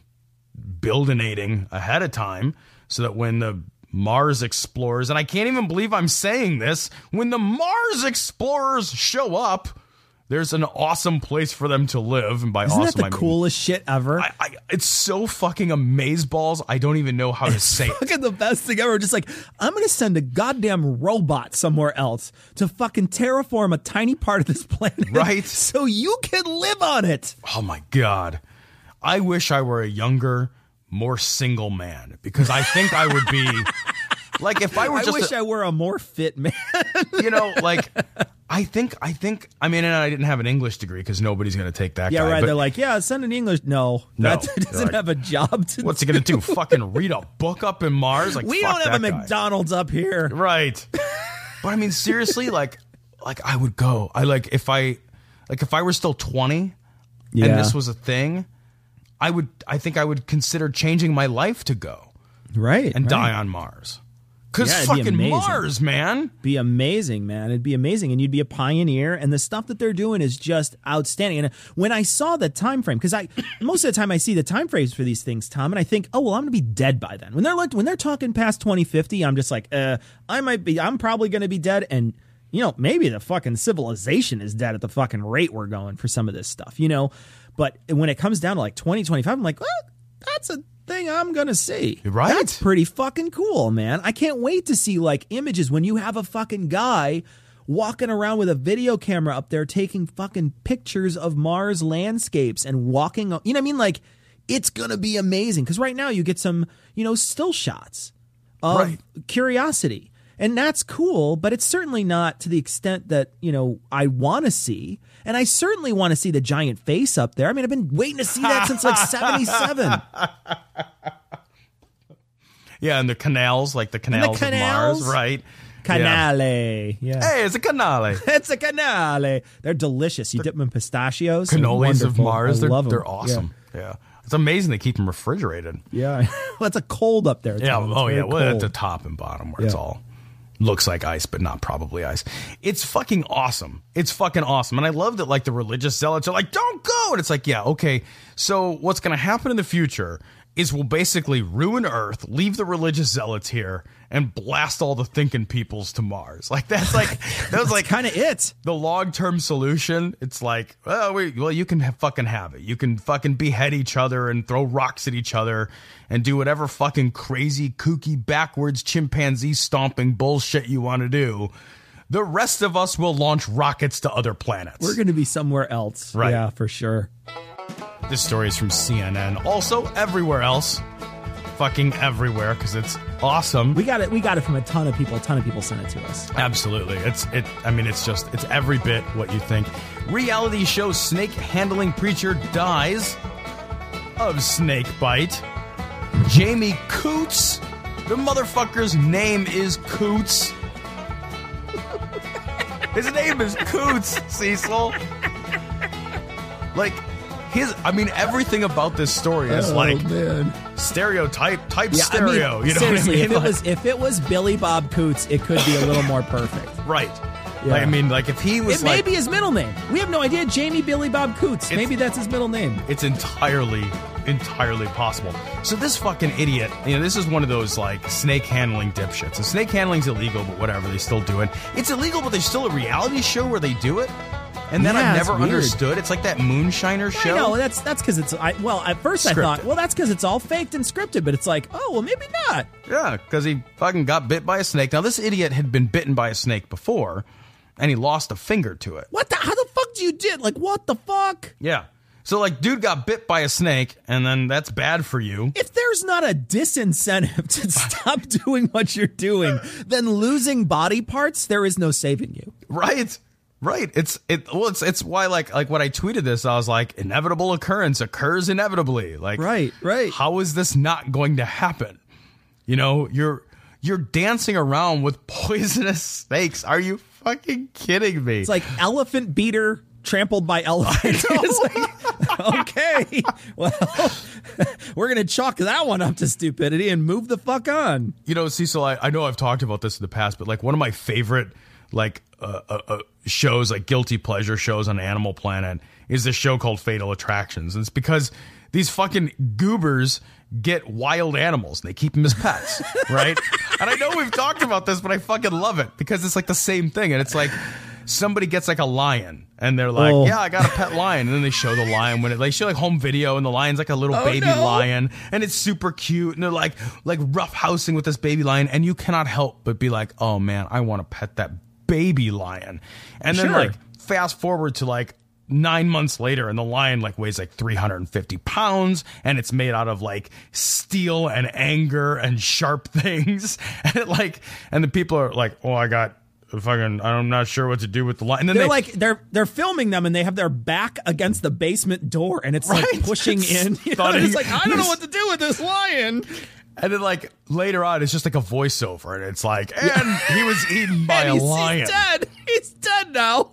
buildinating ahead of time, so that when the Mars explorers, and I can't even believe I'm saying this, when the Mars explorers show up, there's an awesome place for them to live. And by awesome, I mean, coolest shit ever. It's so fucking amazeballs. I don't even know how to say it. Fucking the best thing ever. Just like, I'm going to send a goddamn robot somewhere else to fucking terraform a tiny part of this planet. Right. So you can live on it. Oh my God. I wish I were a younger, more single man, because I think I would be like, if I were just, I wish I were a more fit man, you know, like. I think. I mean, and I didn't have an English degree because nobody's going to take that. Yeah, guy, right. But they're like, yeah, send an English. No, that doesn't have a job to. What's he going to do? Fucking read a book up in Mars? Like, we don't have a McDonald's up here, right? But I mean, seriously, like I would go. If I were still 20, and this was a thing, I would. I think I would consider changing my life to go, and die on Mars. Because fucking Mars, man. Be amazing, man. It'd be amazing. And you'd be a pioneer. And the stuff that they're doing is just outstanding. And when I saw the time frame, because most of the time I see the time frames for these things, Tom, and I think, oh, well, I'm going to be dead by then. When they're like, when they're talking past 2050, I'm just like, I'm probably going to be dead. And, you know, maybe the fucking civilization is dead at the fucking rate we're going for some of this stuff, you know. But when it comes down to like 2025, I'm like, well, that's a thing I'm gonna see. Right? That's pretty fucking cool, man. I can't wait to see like images when you have a fucking guy walking around with a video camera up there taking fucking pictures of Mars landscapes and walking, you know what I mean? Like, it's gonna be amazing, because right now you get some, you know, still shots of curiosity, and that's cool, but it's certainly not to the extent that, you know, I want to see. And I certainly want to see the giant face up there. I mean, I've been waiting to see that since like 77. Yeah, and the canals, like the canals of Mars, right? Canale. Yeah. Hey, it's a canale. It's a canale. They're delicious. You dip them in pistachios. Cannolis of Mars. They're awesome. Yeah. It's amazing they keep them refrigerated. Yeah. Well, it's a cold up there. Yeah. Oh, yeah. Well, at the top and bottom where it's all. Looks like ice, but not probably ice. It's fucking awesome. It's fucking awesome. And I love that like the religious zealots are like, don't go. And it's like, yeah, okay. So what's going to happen in the future is we'll basically ruin Earth, leave the religious zealots here, and blast all the thinking peoples to Mars. Like, that's like, that was like kind of it. The long-term solution. It's like, well, you can fucking have it. You can fucking behead each other and throw rocks at each other and do whatever fucking crazy, kooky, backwards, chimpanzee stomping bullshit you want to do. The rest of us will launch rockets to other planets. We're going to be somewhere else. Right. Yeah, for sure. This story is from CNN. Also, everywhere else. Fucking everywhere, because it's awesome. We got it from a ton of people. A ton of people sent it to us. Absolutely. It's every bit what you think. Reality show snake handling preacher dies of snake bite. Jamie Coots. The motherfucker's name is Coots. His name is Coots, Cecil. Like... everything about this story is stereotype. I mean, you know seriously, what I mean? If it was Billy Bob Coots, it could be a little more perfect. Right. Yeah. Like, I mean, like if he was it like, may be his middle name. We have no idea. Jamie Billy Bob Coots. Maybe that's his middle name. It's entirely possible. So this fucking idiot, you know, this is one of those like snake handling dipshits. And snake handling's illegal, but whatever, they still do it. It's illegal, but there's still a reality show where they do it. And then I never understood. It's like that moonshiner show. I know, that's because it's... At first I thought, well, that's because it's all faked and scripted. But it's like, oh, well, maybe not. Yeah, because he fucking got bit by a snake. Now, this idiot had been bitten by a snake before, and he lost a finger to it. How the fuck do you do? Like, what the fuck? Yeah. So, like, dude got bit by a snake, and then that's bad for you. If there's not a disincentive to stop doing what you're doing, then losing body parts, there is no saving you. Right. Right. It's why, like when I tweeted this, I was like, inevitable occurrence occurs inevitably. Like, right. How is this not going to happen? You know, you're dancing around with poisonous snakes. Are you fucking kidding me? It's like elephant beater trampled by elephants. Okay, well, we're going to chalk that one up to stupidity and move the fuck on. You know, Cecil, I know I've talked about this in the past, but like one of my favorite shows, like guilty pleasure shows on Animal Planet is this show called Fatal Attractions. And it's because these fucking goobers get wild animals and they keep them as pets, right? And I know we've talked about this, but I fucking love it because it's like the same thing. And it's like somebody gets like a lion and they're like, oh, yeah, I got a pet lion. And then they show the lion when they show like home video and the lion's like a little baby lion and it's super cute. And they're like rough housing with this baby lion. And you cannot help but be like, oh man, I want to pet that baby lion. And then like fast forward to like 9 months later and the lion like weighs like 350 pounds and it's made out of like steel and anger and sharp things. And it like, and the people are like, oh, I got fucking, I'm not sure what to do with the lion. And then they're filming them and they have their back against the basement door and it's like pushing in. You know? It's like, I don't know what to do with this lion. And then, like, later on, it's just like a voiceover, and it's like, and he was eaten by a lion. He's dead. He's dead now.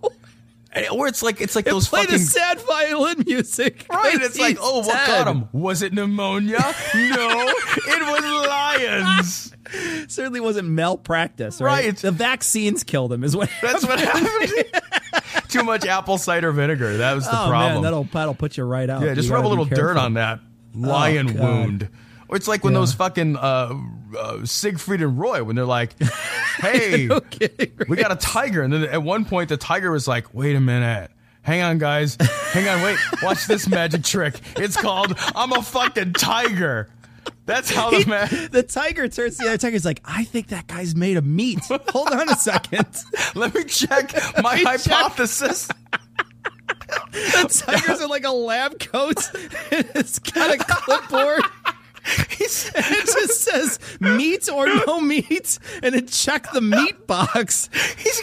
Or it's like those fucking... play the sad violin music. Right, it's like, oh, what got him? Was it pneumonia? No, it was lions. Certainly wasn't malpractice, right? The vaccines killed him, is what happened. That's what happened. Too much apple cider vinegar. That was the problem. Man, that'll put you right out. Yeah, just rub a little dirt on that lion wound. It's like when those fucking Siegfried and Roy, when they're like, hey, no kidding, right? We got a tiger. And then at one point, the tiger was like, wait a minute. Hang on, guys. Hang on. Wait. Watch this magic trick. It's called I'm a fucking tiger. That's how the tiger turns to the other tiger. He's like, I think that guy's made of meat. Hold on a second. Let me check my hypothesis. The tiger's in like a lab coat. It's got a clipboard. It just says meat or no meat, and it checked the meat box. He's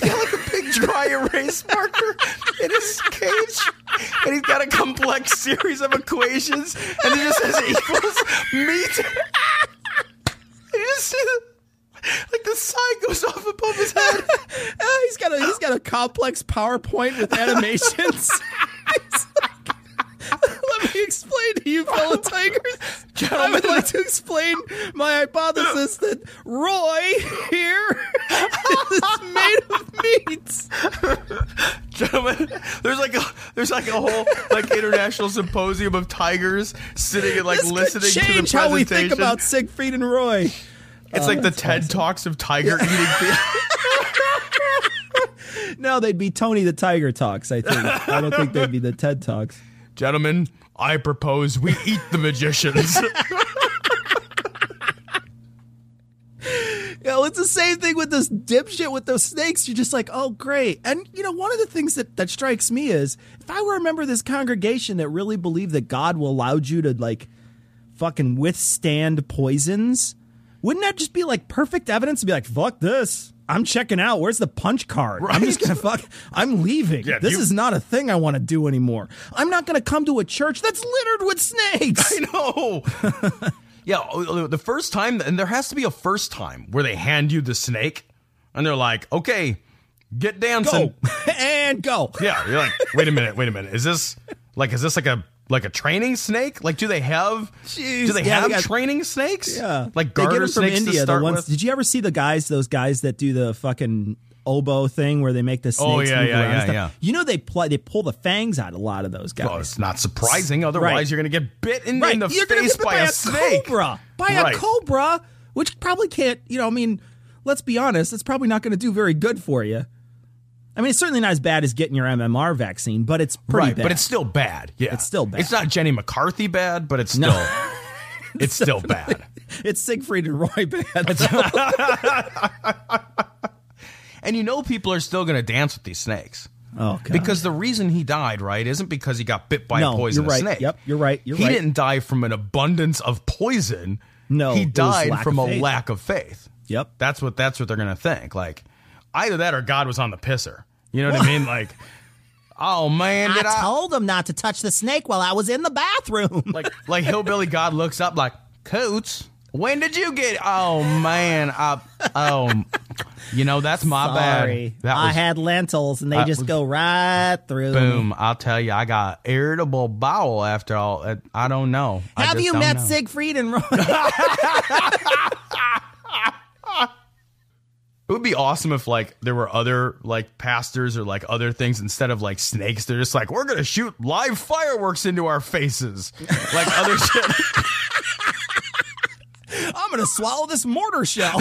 got like a big dry erase marker in his cage, and he's got a complex series of equations, and it just says it equals meat. You just see like the sign goes off above his head. He's got a complex PowerPoint with animations. Let me explain to you, fellow tigers. I would like to explain my hypothesis that Roy here is made of meat. Gentlemen, there's like a whole like international symposium of tigers sitting and like listening to the presentation. How we think about Siegfried and Roy. It's like the TED Talks of tiger eating. No, they'd be Tony the Tiger Talks. I think. I don't think they'd be the TED Talks. Gentlemen, I propose we eat the magicians. Yo, it's the same thing with this dipshit with those snakes. You're just like, oh, great. And, you know, one of the things that strikes me is if I were a member of this congregation that really believed that God will allow you to, like, fucking withstand poisons, wouldn't that just be, like, perfect evidence to be like, fuck this? I'm checking out. Where's the punch card? Right. I'm just going to I'm leaving. Yeah, this is not a thing I want to do anymore. I'm not going to come to a church that's littered with snakes. I know. Yeah, the first time, and there has to be a first time where they hand you the snake, and they're like, okay, get dancing. Go. And go. Yeah, you're like, wait a minute. Is this like a training snake? Like, do they have training snakes? Yeah. Like garter snakes from India, to start with? Did you ever see those guys that do the fucking oboe thing where they make the snakes move around? You know they pull the fangs out a lot of those guys. Well, it's not surprising. Otherwise, you're going to get bit in the face by a snake. By a cobra, which probably can't, you know, I mean, let's be honest, it's probably not going to do very good for you. I mean, it's certainly not as bad as getting your MMR vaccine, but it's pretty bad. But it's still bad. Yeah, it's still bad. It's not Jenny McCarthy bad, but it's still it's still bad. It's Siegfried and Roy bad. And you know people are still going to dance with these snakes. Oh, God. Because the reason he died, right, isn't because he got bit by a poisonous snake. Yep, you're right. He didn't die from an abundance of poison. No, he died from a lack of faith. Yep, that's what they're gonna think. Like, either that or God was on the pisser. You know what I mean? Like, oh man, I told him not to touch the snake while I was in the bathroom. like hillbilly God looks up like, Coots, when did you get it? Oh man, that's my bad. I had lentils and they just go right through. Boom! I'll tell you, I got irritable bowel after all. I don't know. Have you met Siegfried and Roy? It would be awesome if there were other pastors or other things instead of snakes. They're just we're gonna shoot live fireworks into our faces, other shit. I'm gonna swallow this mortar shell.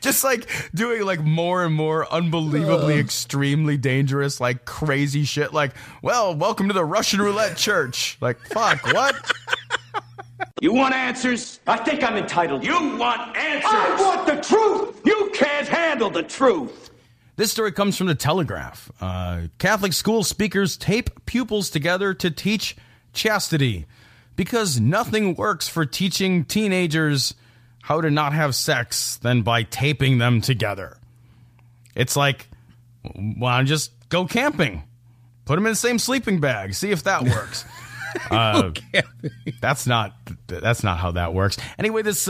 Just doing more and more unbelievably, extremely dangerous, crazy shit. Welcome to the Russian roulette church. Fuck, what? You want answers? I think I'm entitled. You want answers? I want the truth. You can't handle the truth. This story comes from the Telegraph. Catholic school speakers tape pupils together to teach chastity because nothing works for teaching teenagers how to not have sex than by taping them together. It's why don't just go camping? Put them in the same sleeping bag. See if that works. That's not how that works. Anyway, this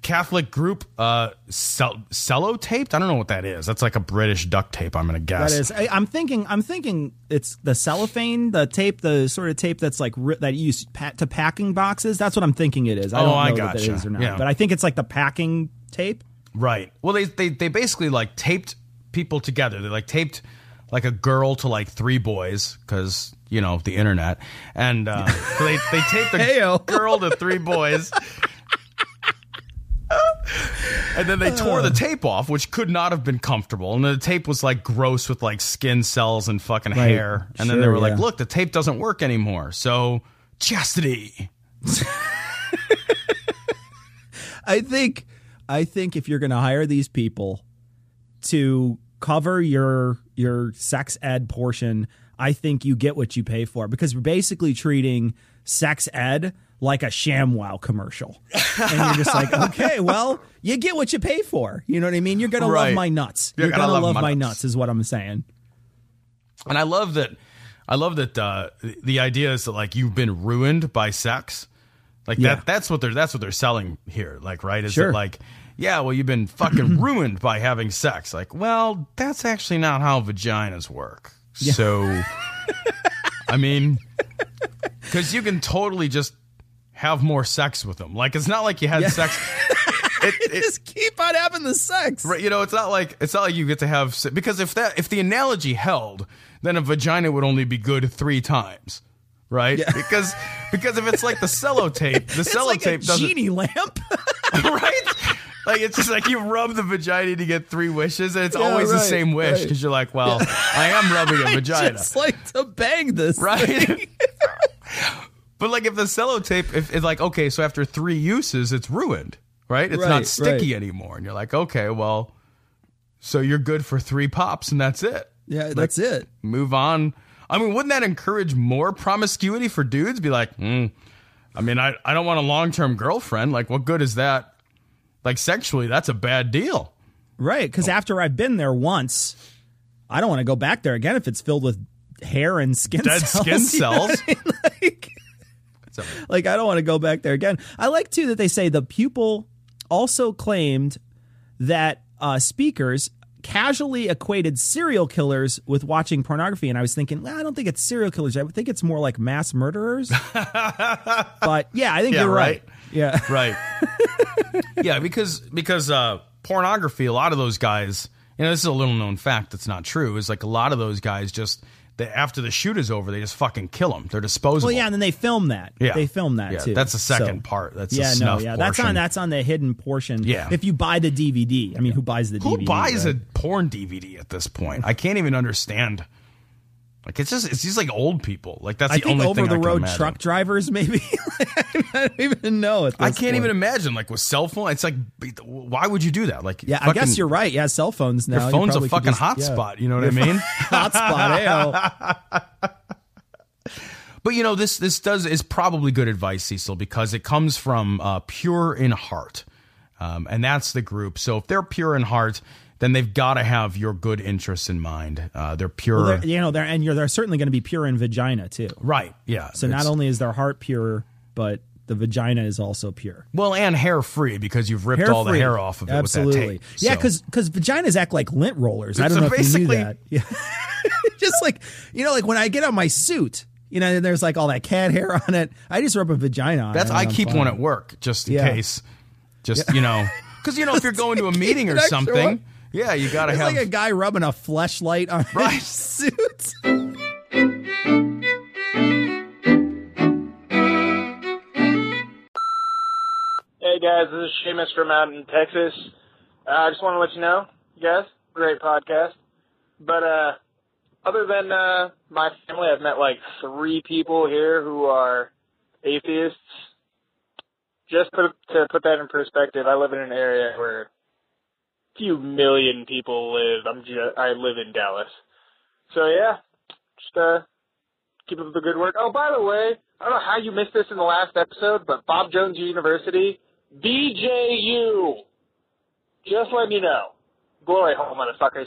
Catholic group sellotaped. I don't know what that is. That's a British duct tape, I'm gonna guess. That is. I'm thinking it's the cellophane, the tape, the sort of tape that's that you use to packing boxes. That's what I'm thinking it is. I don't know what that is or not. Yeah. But I think it's the packing tape. Right. Well, they basically taped people together. They taped a girl to 3 boys because. You know, the internet. And they take the Heyo. Girl to 3 boys. And then they tore the tape off, which could not have been comfortable. And the tape was gross with skin cells and fucking hair. And then they were look, the tape doesn't work anymore. So chastity. I think if you're going to hire these people to cover your sex ed portion, I think you get what you pay for, because we're basically treating sex ed like a ShamWow commercial. And you're just okay, well, you get what you pay for. You know what I mean? You're going to love my nuts. You're going to love my nuts is what I'm saying. And I love that the idea is that you've been ruined by sex. That's what they're selling here. Right. Is it yeah, well, you've been fucking ruined by having sex. Well, that's actually not how vaginas work. Yeah. So, I mean, because you can totally just have more sex with them. It's not you had sex. It just keep on having the sex. Right, it's not like you get to have, because if the analogy held, then a vagina would only be good 3 times. Right? Yeah. Because if it's the sellotape, the sellotape doesn't. It's a genie lamp. Right? It's just you rub the vagina to get 3 wishes, and it's always the same wish, because you're I am rubbing a vagina. I just to bang this thing. But if the sellotape, if it's okay, so after 3 uses, it's ruined, right? It's not sticky anymore, and you're okay, well, so you're good for 3 pops, and that's it. Yeah, that's it. Move on. I mean, wouldn't that encourage more promiscuity for dudes? Be I mean, I don't want a long-term girlfriend. What good is that? Sexually, that's a bad deal. Right, because after I've been there once, I don't want to go back there again if it's filled with hair and skin cells. Dead skin cells. You know what I mean? I don't want to go back there again. I like, too, that they say the pupil also claimed that speakers casually equated serial killers with watching pornography. And I was thinking, I don't think it's serial killers. I think it's more mass murderers. But, yeah, I think you're right. Yeah. Right. Yeah, because pornography, a lot of those guys, this is a little known fact that's not true, is a lot of those guys just, after the shoot is over, they just fucking kill them. They're disposable. Well, yeah, and then they film that. Yeah. They film that, too. That's the second part. That's the snuff portion. That's on the hidden portion. Yeah. If you buy the DVD. I mean, who buys the DVD? Who buys a porn DVD at this point? I can't even understand. Like it's just like old people. Like that's the only thing I can imagine. I think over the road truck drivers maybe. I don't even know. At this I can't point. Even imagine like with cell phone. It's like why would you do that? Like yeah, fucking, I guess you're right. Yeah, cell phones now. Your phone's a fucking hotspot. Yeah. You know what I mean? Hotspot. But you know this does is probably good advice, Cecil, because it comes from Pure in Heart, and that's the group. So if they're pure in heart, then they've got to have your good interests in mind. They're pure, well, they're, you know. They're certainly going to be pure in vagina too, right? Yeah. So not only is their heart pure, but the vagina is also pure. Well, and hair free because you've ripped all the hair off of it. Absolutely. With that tape. Yeah, because vaginas act like lint rollers. I don't know if you knew that. Yeah. Just like you know, like when I get on my suit. You know, there's like all that cat hair on it. I just rub a vagina on it. I keep one at work just in case. Just, you know, because, you know, if you're going to a meeting or something, yeah, you got to have. It's like a guy rubbing a fleshlight on his suit. Hey, guys, this is Seamus from out in Texas. I just want to let you know, you guys, great podcast. But, other than my family, I've met like 3 people here who are atheists. Just to put that in perspective, I live in an area where a few million people live. I live in Dallas. So, yeah, just keep up the good work. Oh, by the way, I don't know how you missed this in the last episode, but Bob Jones University, BJU. Just letting you know. Glory hole, motherfuckers.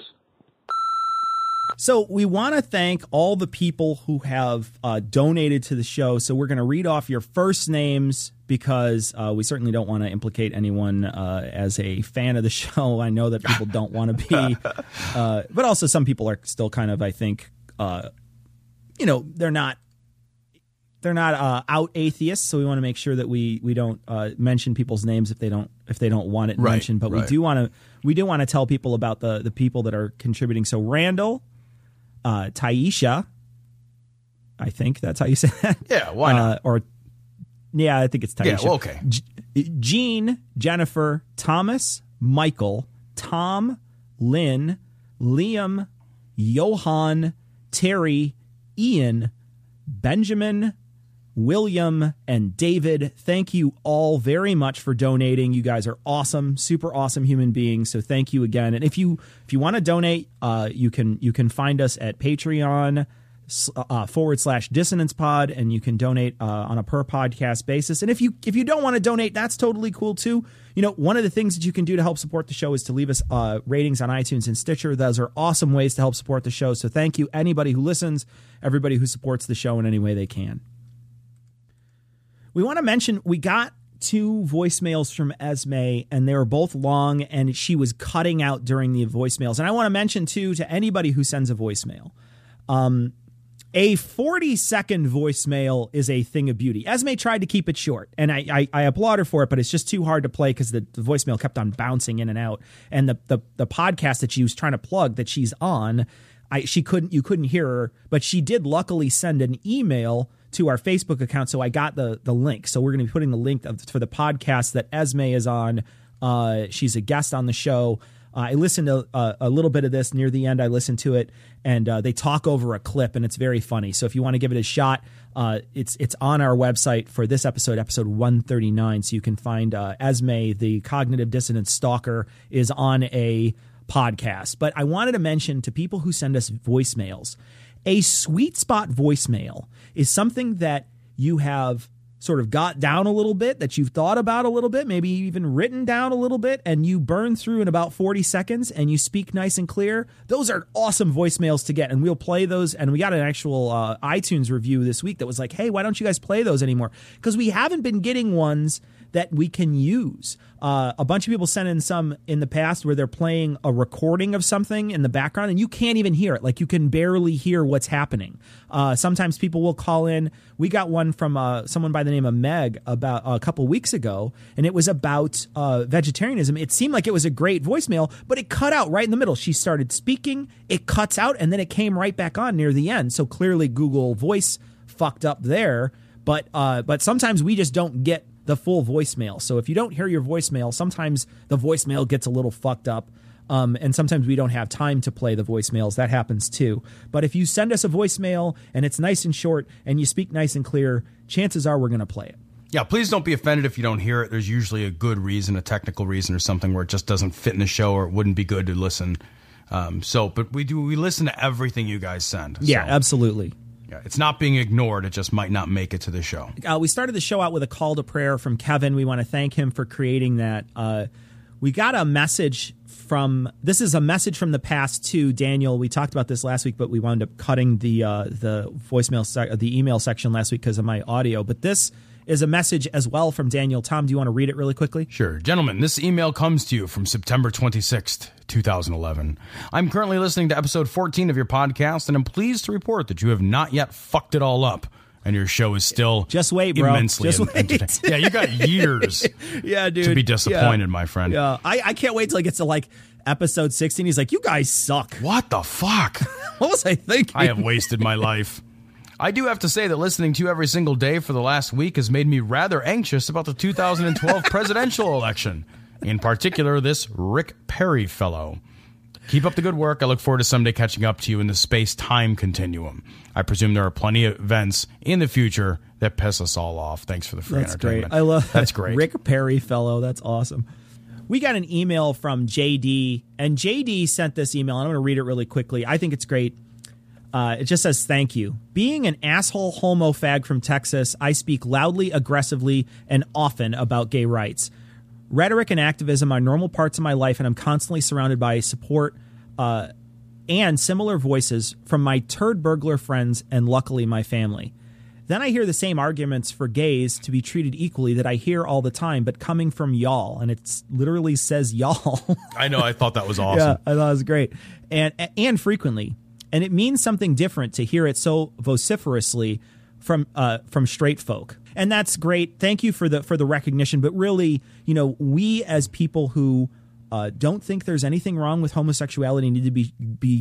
So we want to thank all the people who have donated to the show. So we're going to read off your first names because we certainly don't want to implicate anyone as a fan of the show. I know that people don't want to be. But also some people are still kind of, I think, you know, they're not out atheists. So we want to make sure that we don't mention people's names if they don't want it mentioned. But we do want to tell people about the people that are contributing. So Randall. Taisha, I think that's how you say that. Yeah, why not? I think it's Taisha. Yeah, well, okay. Jean, Jennifer, Thomas, Michael, Tom, Lynn, Liam, Johan, Terry, Ian, Benjamin, William, and David. Thank you all very much for donating. You guys are awesome, super awesome human beings. So thank you again. And if you want to donate, you can find us at Patreon / dissonance pod, and you can donate on a per podcast basis. And if you don't want to donate, that's totally cool too. You know, one of the things that you can do to help support the show is to leave us ratings on iTunes and Stitcher. Those are awesome ways to help support the show. So thank you anybody who listens, everybody who supports the show in any way they can. We want to mention we got 2 voicemails from Esme, and they were both long, and she was cutting out during the voicemails. And I want to mention, too, to anybody who sends a voicemail, a 40-second voicemail is a thing of beauty. Esme tried to keep it short, and I applaud her for it, but it's just too hard to play because the voicemail kept on bouncing in and out. And the podcast that she was trying to plug that she's on, you couldn't hear her, but she did luckily send an email to our Facebook account, so I got the link. So we're going to be putting the link for the podcast that Esme is on. She's a guest on the show. I listened to a little bit of this near the end. I listened to it, and they talk over a clip, and it's very funny. So if you want to give it a shot, it's on our website for this episode 139. So you can find Esme, the cognitive dissonance stalker, is on a podcast. But I wanted to mention to people who send us voicemails, a sweet spot voicemail is something that you have sort of got down a little bit, that you've thought about a little bit, maybe even written down a little bit, and you burn through in about 40 seconds and you speak nice and clear. Those are awesome voicemails to get, and we'll play those. And we got an actual iTunes review this week that was like, hey, why don't you guys play those anymore? Because we haven't been getting ones that we can use. A bunch of people sent in some in the past where they're playing a recording of something in the background and you can't even hear it. Like you can barely hear what's happening. Sometimes people will call in. We got one from someone by the name of Meg about a couple weeks ago, and it was about vegetarianism. It seemed like it was a great voicemail, but it cut out right in the middle. She started speaking, it cuts out, and then it came right back on near the end. So clearly Google Voice fucked up there, but sometimes we just don't get the full voicemail. So if you don't hear your voicemail, sometimes the voicemail gets a little fucked up. And sometimes we don't have time to play the voicemails. That happens too. But if you send us a voicemail and it's nice and short and you speak nice and clear, chances are we're going to play it. Yeah, please don't be offended if you don't hear it. There's usually a good reason, a technical reason or something where it just doesn't fit in the show or it wouldn't be good to listen. But we listen to everything you guys send. Yeah, absolutely. Yeah, it's not being ignored. It just might not make it to the show. We started the show out with a call to prayer from Kevin. We want to thank him for creating that. We got a message from – this is a message from the past to Daniel. We talked about this last week, but we wound up cutting the email section last week because of my audio. But this – is a message as well from Daniel. Tom, do you want to read it really quickly? Sure. Gentlemen, this email comes to you from September 26th, 2011. I'm currently listening to episode 14 of your podcast, and I'm pleased to report that you have not yet fucked it all up, and your show is still immensely entertaining. Yeah, you got years to be disappointed, my friend. Yeah, I can't wait till it gets to like episode 16. He's like, you guys suck. What the fuck? What was I thinking? I have wasted my life. I do have to say that listening to you every single day for the last week has made me rather anxious about the 2012 presidential election, in particular this Rick Perry fellow. Keep up the good work. I look forward to someday catching up to you in the space-time continuum. I presume there are plenty of events in the future that piss us all off. Thanks for the free entertainment. Great. I love that. That's great. Rick Perry fellow. That's awesome. We got an email from JD, and JD sent this email, and I'm going to read it really quickly. I think it's great. It just says, thank you. Being an asshole homo fag from Texas, I speak loudly, aggressively, and often about gay rights. Rhetoric and activism are normal parts of my life, and I'm constantly surrounded by support and similar voices from my turd burglar friends and luckily my family. Then I hear the same arguments for gays to be treated equally that I hear all the time, but coming from y'all. And it literally says y'all. I know. I thought that was awesome. Yeah, I thought it was great. And frequently. And it means something different to hear it so vociferously from straight folk. And that's great. Thank you for the recognition. But really, you know, we as people who don't think there's anything wrong with homosexuality need to be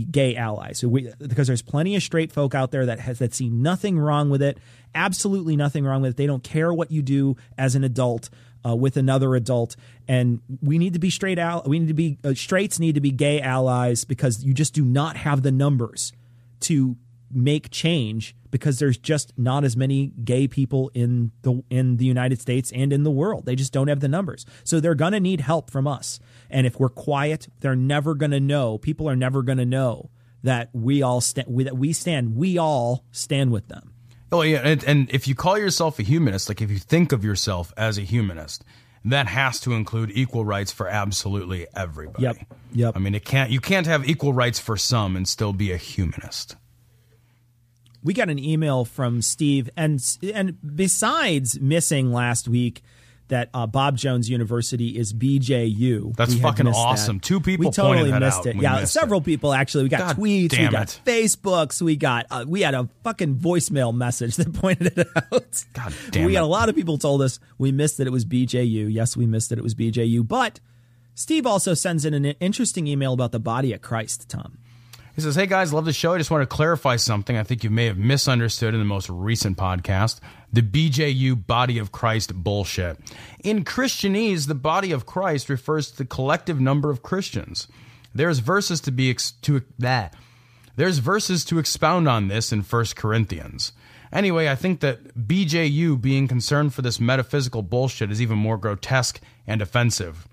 gay allies. So because there's plenty of straight folk out there that see nothing wrong with it. Absolutely nothing wrong with it. They don't care what you do as an adult with another adult, and we need to be straight out. We need to be straights need to be gay allies because you just do not have the numbers to make change because there's just not as many gay people in the United States and in the world. They just don't have the numbers, so they're gonna need help from us. And if we're quiet, they're never gonna know. People are never gonna know that we all stand with them. Oh, yeah, and if you call yourself a humanist, like if you think of yourself as a humanist, that has to include equal rights for absolutely everybody. Yep. I mean, you can't have equal rights for some and still be a humanist. We got an email from Steve, and besides missing last week that Bob Jones University is BJU. That's fucking awesome. That. Two people totally pointed that out. It. Yeah, several people actually. We got tweets, we got Facebooks, we had a fucking voicemail message that pointed it out. God damn it. We had a lot of people told us we missed that it was BJU. Yes, we missed that it was BJU. But Steve also sends in an interesting email about the body of Christ, Tom. He says, hey guys, love the show. I just want to clarify something I think you may have misunderstood in the most recent podcast, the BJU body of Christ bullshit. In Christianese, the body of Christ refers to the collective number of Christians. There's verses to expound on this in 1 Corinthians. Anyway, I think that BJU being concerned for this metaphysical bullshit is even more grotesque and offensive.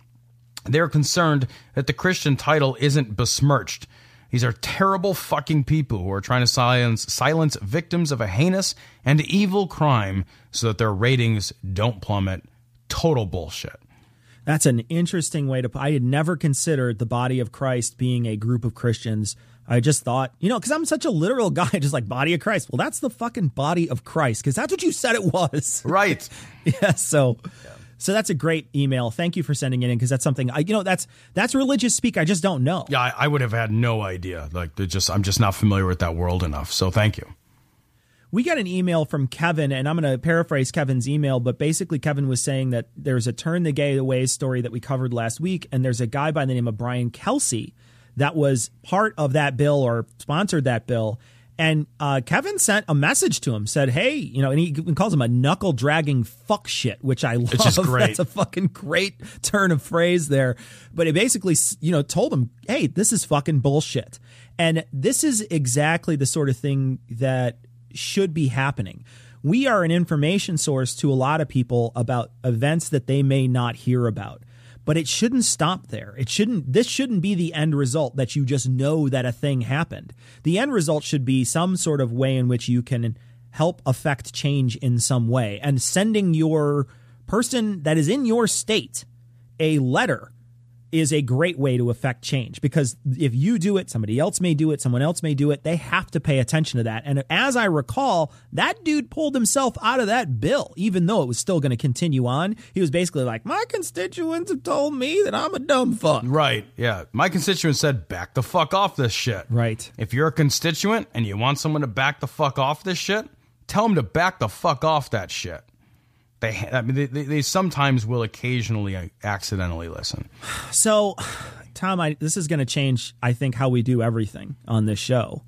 They're concerned that the Christian title isn't besmirched. These are terrible fucking people who are trying to silence victims of a heinous and evil crime so that their ratings don't plummet. Total bullshit. That's an interesting way to... I had never considered the body of Christ being a group of Christians. I just thought, you know, because I'm such a literal guy, just like body of Christ. Well, that's the fucking body of Christ because that's what you said it was. Right. Yeah, so... Yeah. So that's a great email. Thank you for sending it in because that's something that's religious speak. I just don't know. Yeah, I would have had no idea. Like, I'm just not familiar with that world enough. So thank you. We got an email from Kevin, and I'm going to paraphrase Kevin's email, but basically Kevin was saying that there's a Turn the Gay Away story that we covered last week, and there's a guy by the name of Brian Kelsey that was part of that bill or sponsored that bill. And Kevin sent a message to him, said, hey, you know, and he calls him a knuckle-dragging fuck shit, which I love. Which is great. That's a fucking great turn of phrase there. But it basically, you know, told him, hey, this is fucking bullshit. And this is exactly the sort of thing that should be happening. We are an information source to a lot of people about events that they may not hear about. But it shouldn't stop there. It shouldn't. This shouldn't be the end result that you just know that a thing happened. The end result should be some sort of way in which you can help affect change in some way. And sending your person that is in your state a letter is a great way to affect change, because if you do it, somebody else may do it, someone else may do it. They have to pay attention to that. And as I recall, that dude pulled himself out of that bill, even though it was still going to continue on. He was basically like, my constituents have told me that I'm a dumb fuck. Right. Yeah. My constituents said, back the fuck off this shit. Right. If you're a constituent and you want someone to back the fuck off this shit, tell them to back the fuck off that shit. They sometimes will occasionally accidentally listen. So, Tom, this is going to change, I think, how we do everything on this show.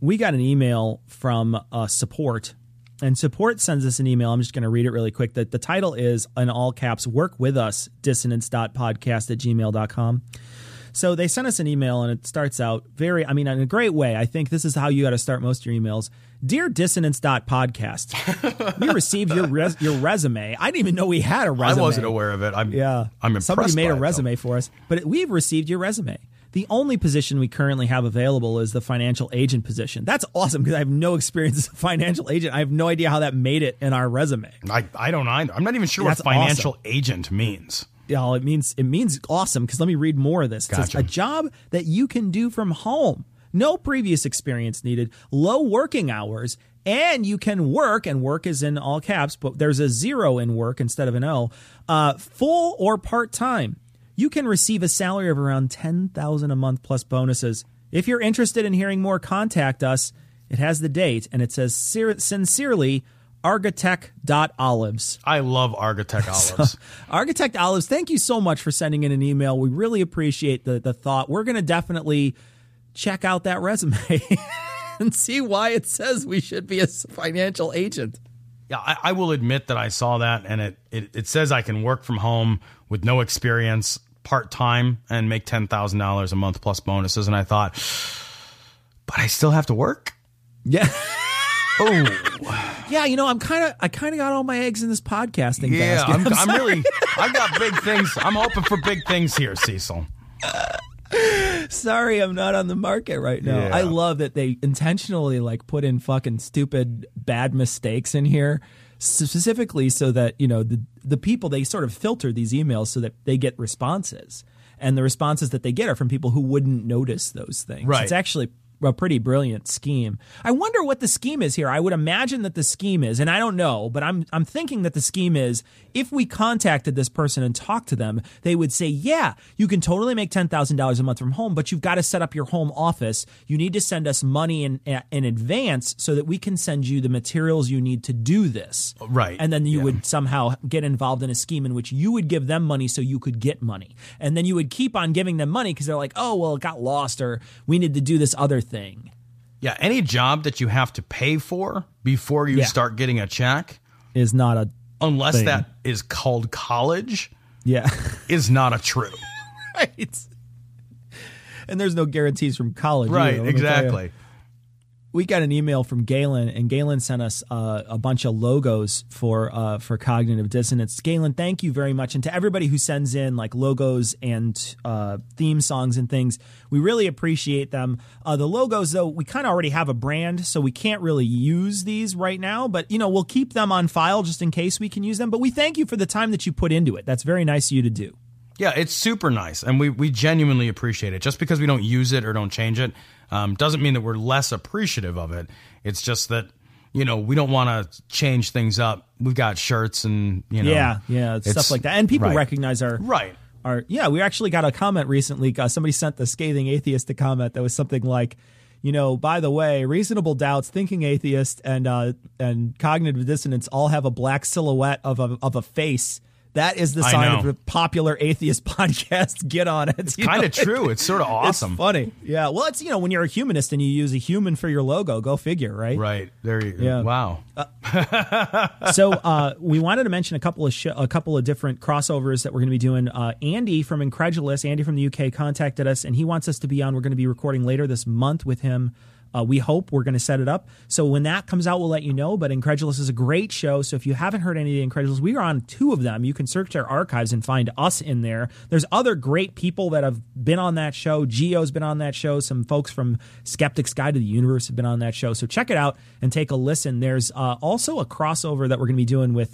We got an email from support, and support sends us an email. I'm just going to read it really quick. The title is, in all caps, work with us, dissonance.podcast@gmail.com. So they sent us an email, and it starts out in a great way. I think this is how you got to start most of your emails. Dear Dissonance.podcast, we received your resume. I didn't even know we had a resume. I wasn't aware of it. I'm impressed by it. Somebody made a resume for us, but we've received your resume. The only position we currently have available is the financial agent position. That's awesome, because I have no experience as a financial agent. I have no idea how that made it in our resume. I don't either. I'm not even sure what financial agent means. Yeah, it means awesome, because let me read more of this. It says, a job that you can do from home. No previous experience needed. Low working hours. And you can work, and work is in all caps, but there's a zero in work instead of an O, full or part-time. You can receive a salary of around $10,000 a month plus bonuses. If you're interested in hearing more, contact us. It has the date, and it says, sincerely, ArgoTech.Olives. I love ArgoTech.Olives. So, ArgoTech.Olives, thank you so much for sending in an email. We really appreciate the thought. We're going to definitely check out that resume and see why it says we should be a financial agent. Yeah, I will admit that I saw that, and it says I can work from home with no experience, part-time, and make $10,000 a month plus bonuses. And I thought, but I still have to work? Yeah. Oh, yeah. You know, I kind of got all my eggs in this podcasting basket. I'm really, I got big things. I'm hoping for big things here, Cecil. Sorry, I'm not on the market right now. Yeah. I love that they intentionally put in fucking stupid bad mistakes in here, specifically so that, you know, the people, they sort of filter these emails so that they get responses, and the responses that they get are from people who wouldn't notice those things. Right. It's actually a pretty brilliant scheme. I wonder what the scheme is here. I would imagine that the scheme is, and I don't know, but I'm thinking that the scheme is, if we contacted this person and talked to them, they would say, yeah, you can totally make $10,000 a month from home, but you've got to set up your home office. You need to send us money in advance so that we can send you the materials you need to do this. Right. And then you would somehow get involved in a scheme in which you would give them money so you could get money. And then you would keep on giving them money because they're like, oh, well, it got lost, or we need to do this other thing. Yeah, any job that you have to pay for before you start getting a check is not a unless thing. That is called college. Yeah, is not a true. Right. And there's no guarantees from college. Right, exactly. We got an email from Galen, and Galen sent us a bunch of logos for Cognitive Dissonance. Galen, thank you very much. And to everybody who sends in logos and theme songs and things, we really appreciate them. The logos, though, we kind of already have a brand, so we can't really use these right now. But, you know, we'll keep them on file just in case we can use them. But we thank you for the time that you put into it. That's very nice of you to do. Yeah, it's super nice, and we genuinely appreciate it. Just because we don't use it or don't change it doesn't mean that we're less appreciative of it. It's just that, you know, we don't want to change things up. We've got shirts and, you know. Yeah, stuff like that. And people recognize our... Right. Yeah, we actually got a comment recently. Somebody sent the Scathing Atheist a comment that was something like, you know, by the way, Reasonable Doubts, Thinking Atheist, and Cognitive Dissonance all have a black silhouette of a face That is the sign of the popular atheist podcast. Get on it. It's kind of true. It's sort of awesome. It's funny. Yeah. Well, it's, you know, when you're a humanist and you use a human for your logo, go figure, right? Right. There you go. Yeah. Wow. So we wanted to mention a couple of different crossovers that we're going to be doing. Andy from Incredulous, Andy from the UK, contacted us, and he wants us to be on. We're going to be recording later this month with him. We hope we're going to set it up. So when that comes out, we'll let you know. But Incredulous is a great show. So if you haven't heard any of the Incredulous, we are on 2 of them. You can search our archives and find us in there. There's other great people that have been on that show. Gio's been on that show. Some folks from Skeptic's Guide to the Universe have been on that show. So check it out and take a listen. There's also a crossover that we're going to be doing with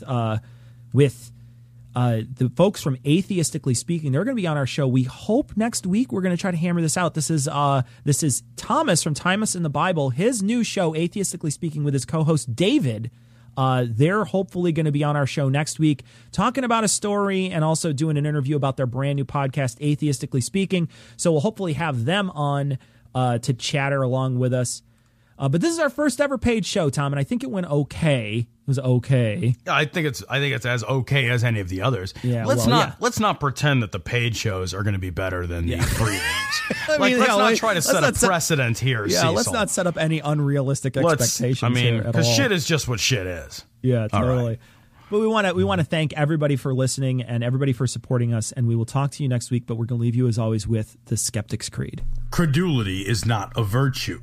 the folks from Atheistically Speaking. They're going to be on our show. We hope next week. We're going to try to hammer this out. This is Thomas from Timus in the Bible. His new show, Atheistically Speaking, with his co-host David. They're hopefully going to be on our show next week, talking about a story and also doing an interview about their brand new podcast, Atheistically Speaking. So we'll hopefully have them on to chatter along with us. But this is our first ever paid show, Tom, and I think it went okay. It was okay. I think it's as okay as any of the others. Yeah, let's not pretend that the paid shows are going to be better than the free ones. Let's not try to set a precedent here. Yeah, Cecil. Let's not set up any unrealistic expectations. Because shit is just what shit is. Yeah, totally. Right. But we want to thank everybody for listening and everybody for supporting us, and we will talk to you next week. But we're going to leave you as always with the Skeptic's Creed. Credulity is not a virtue.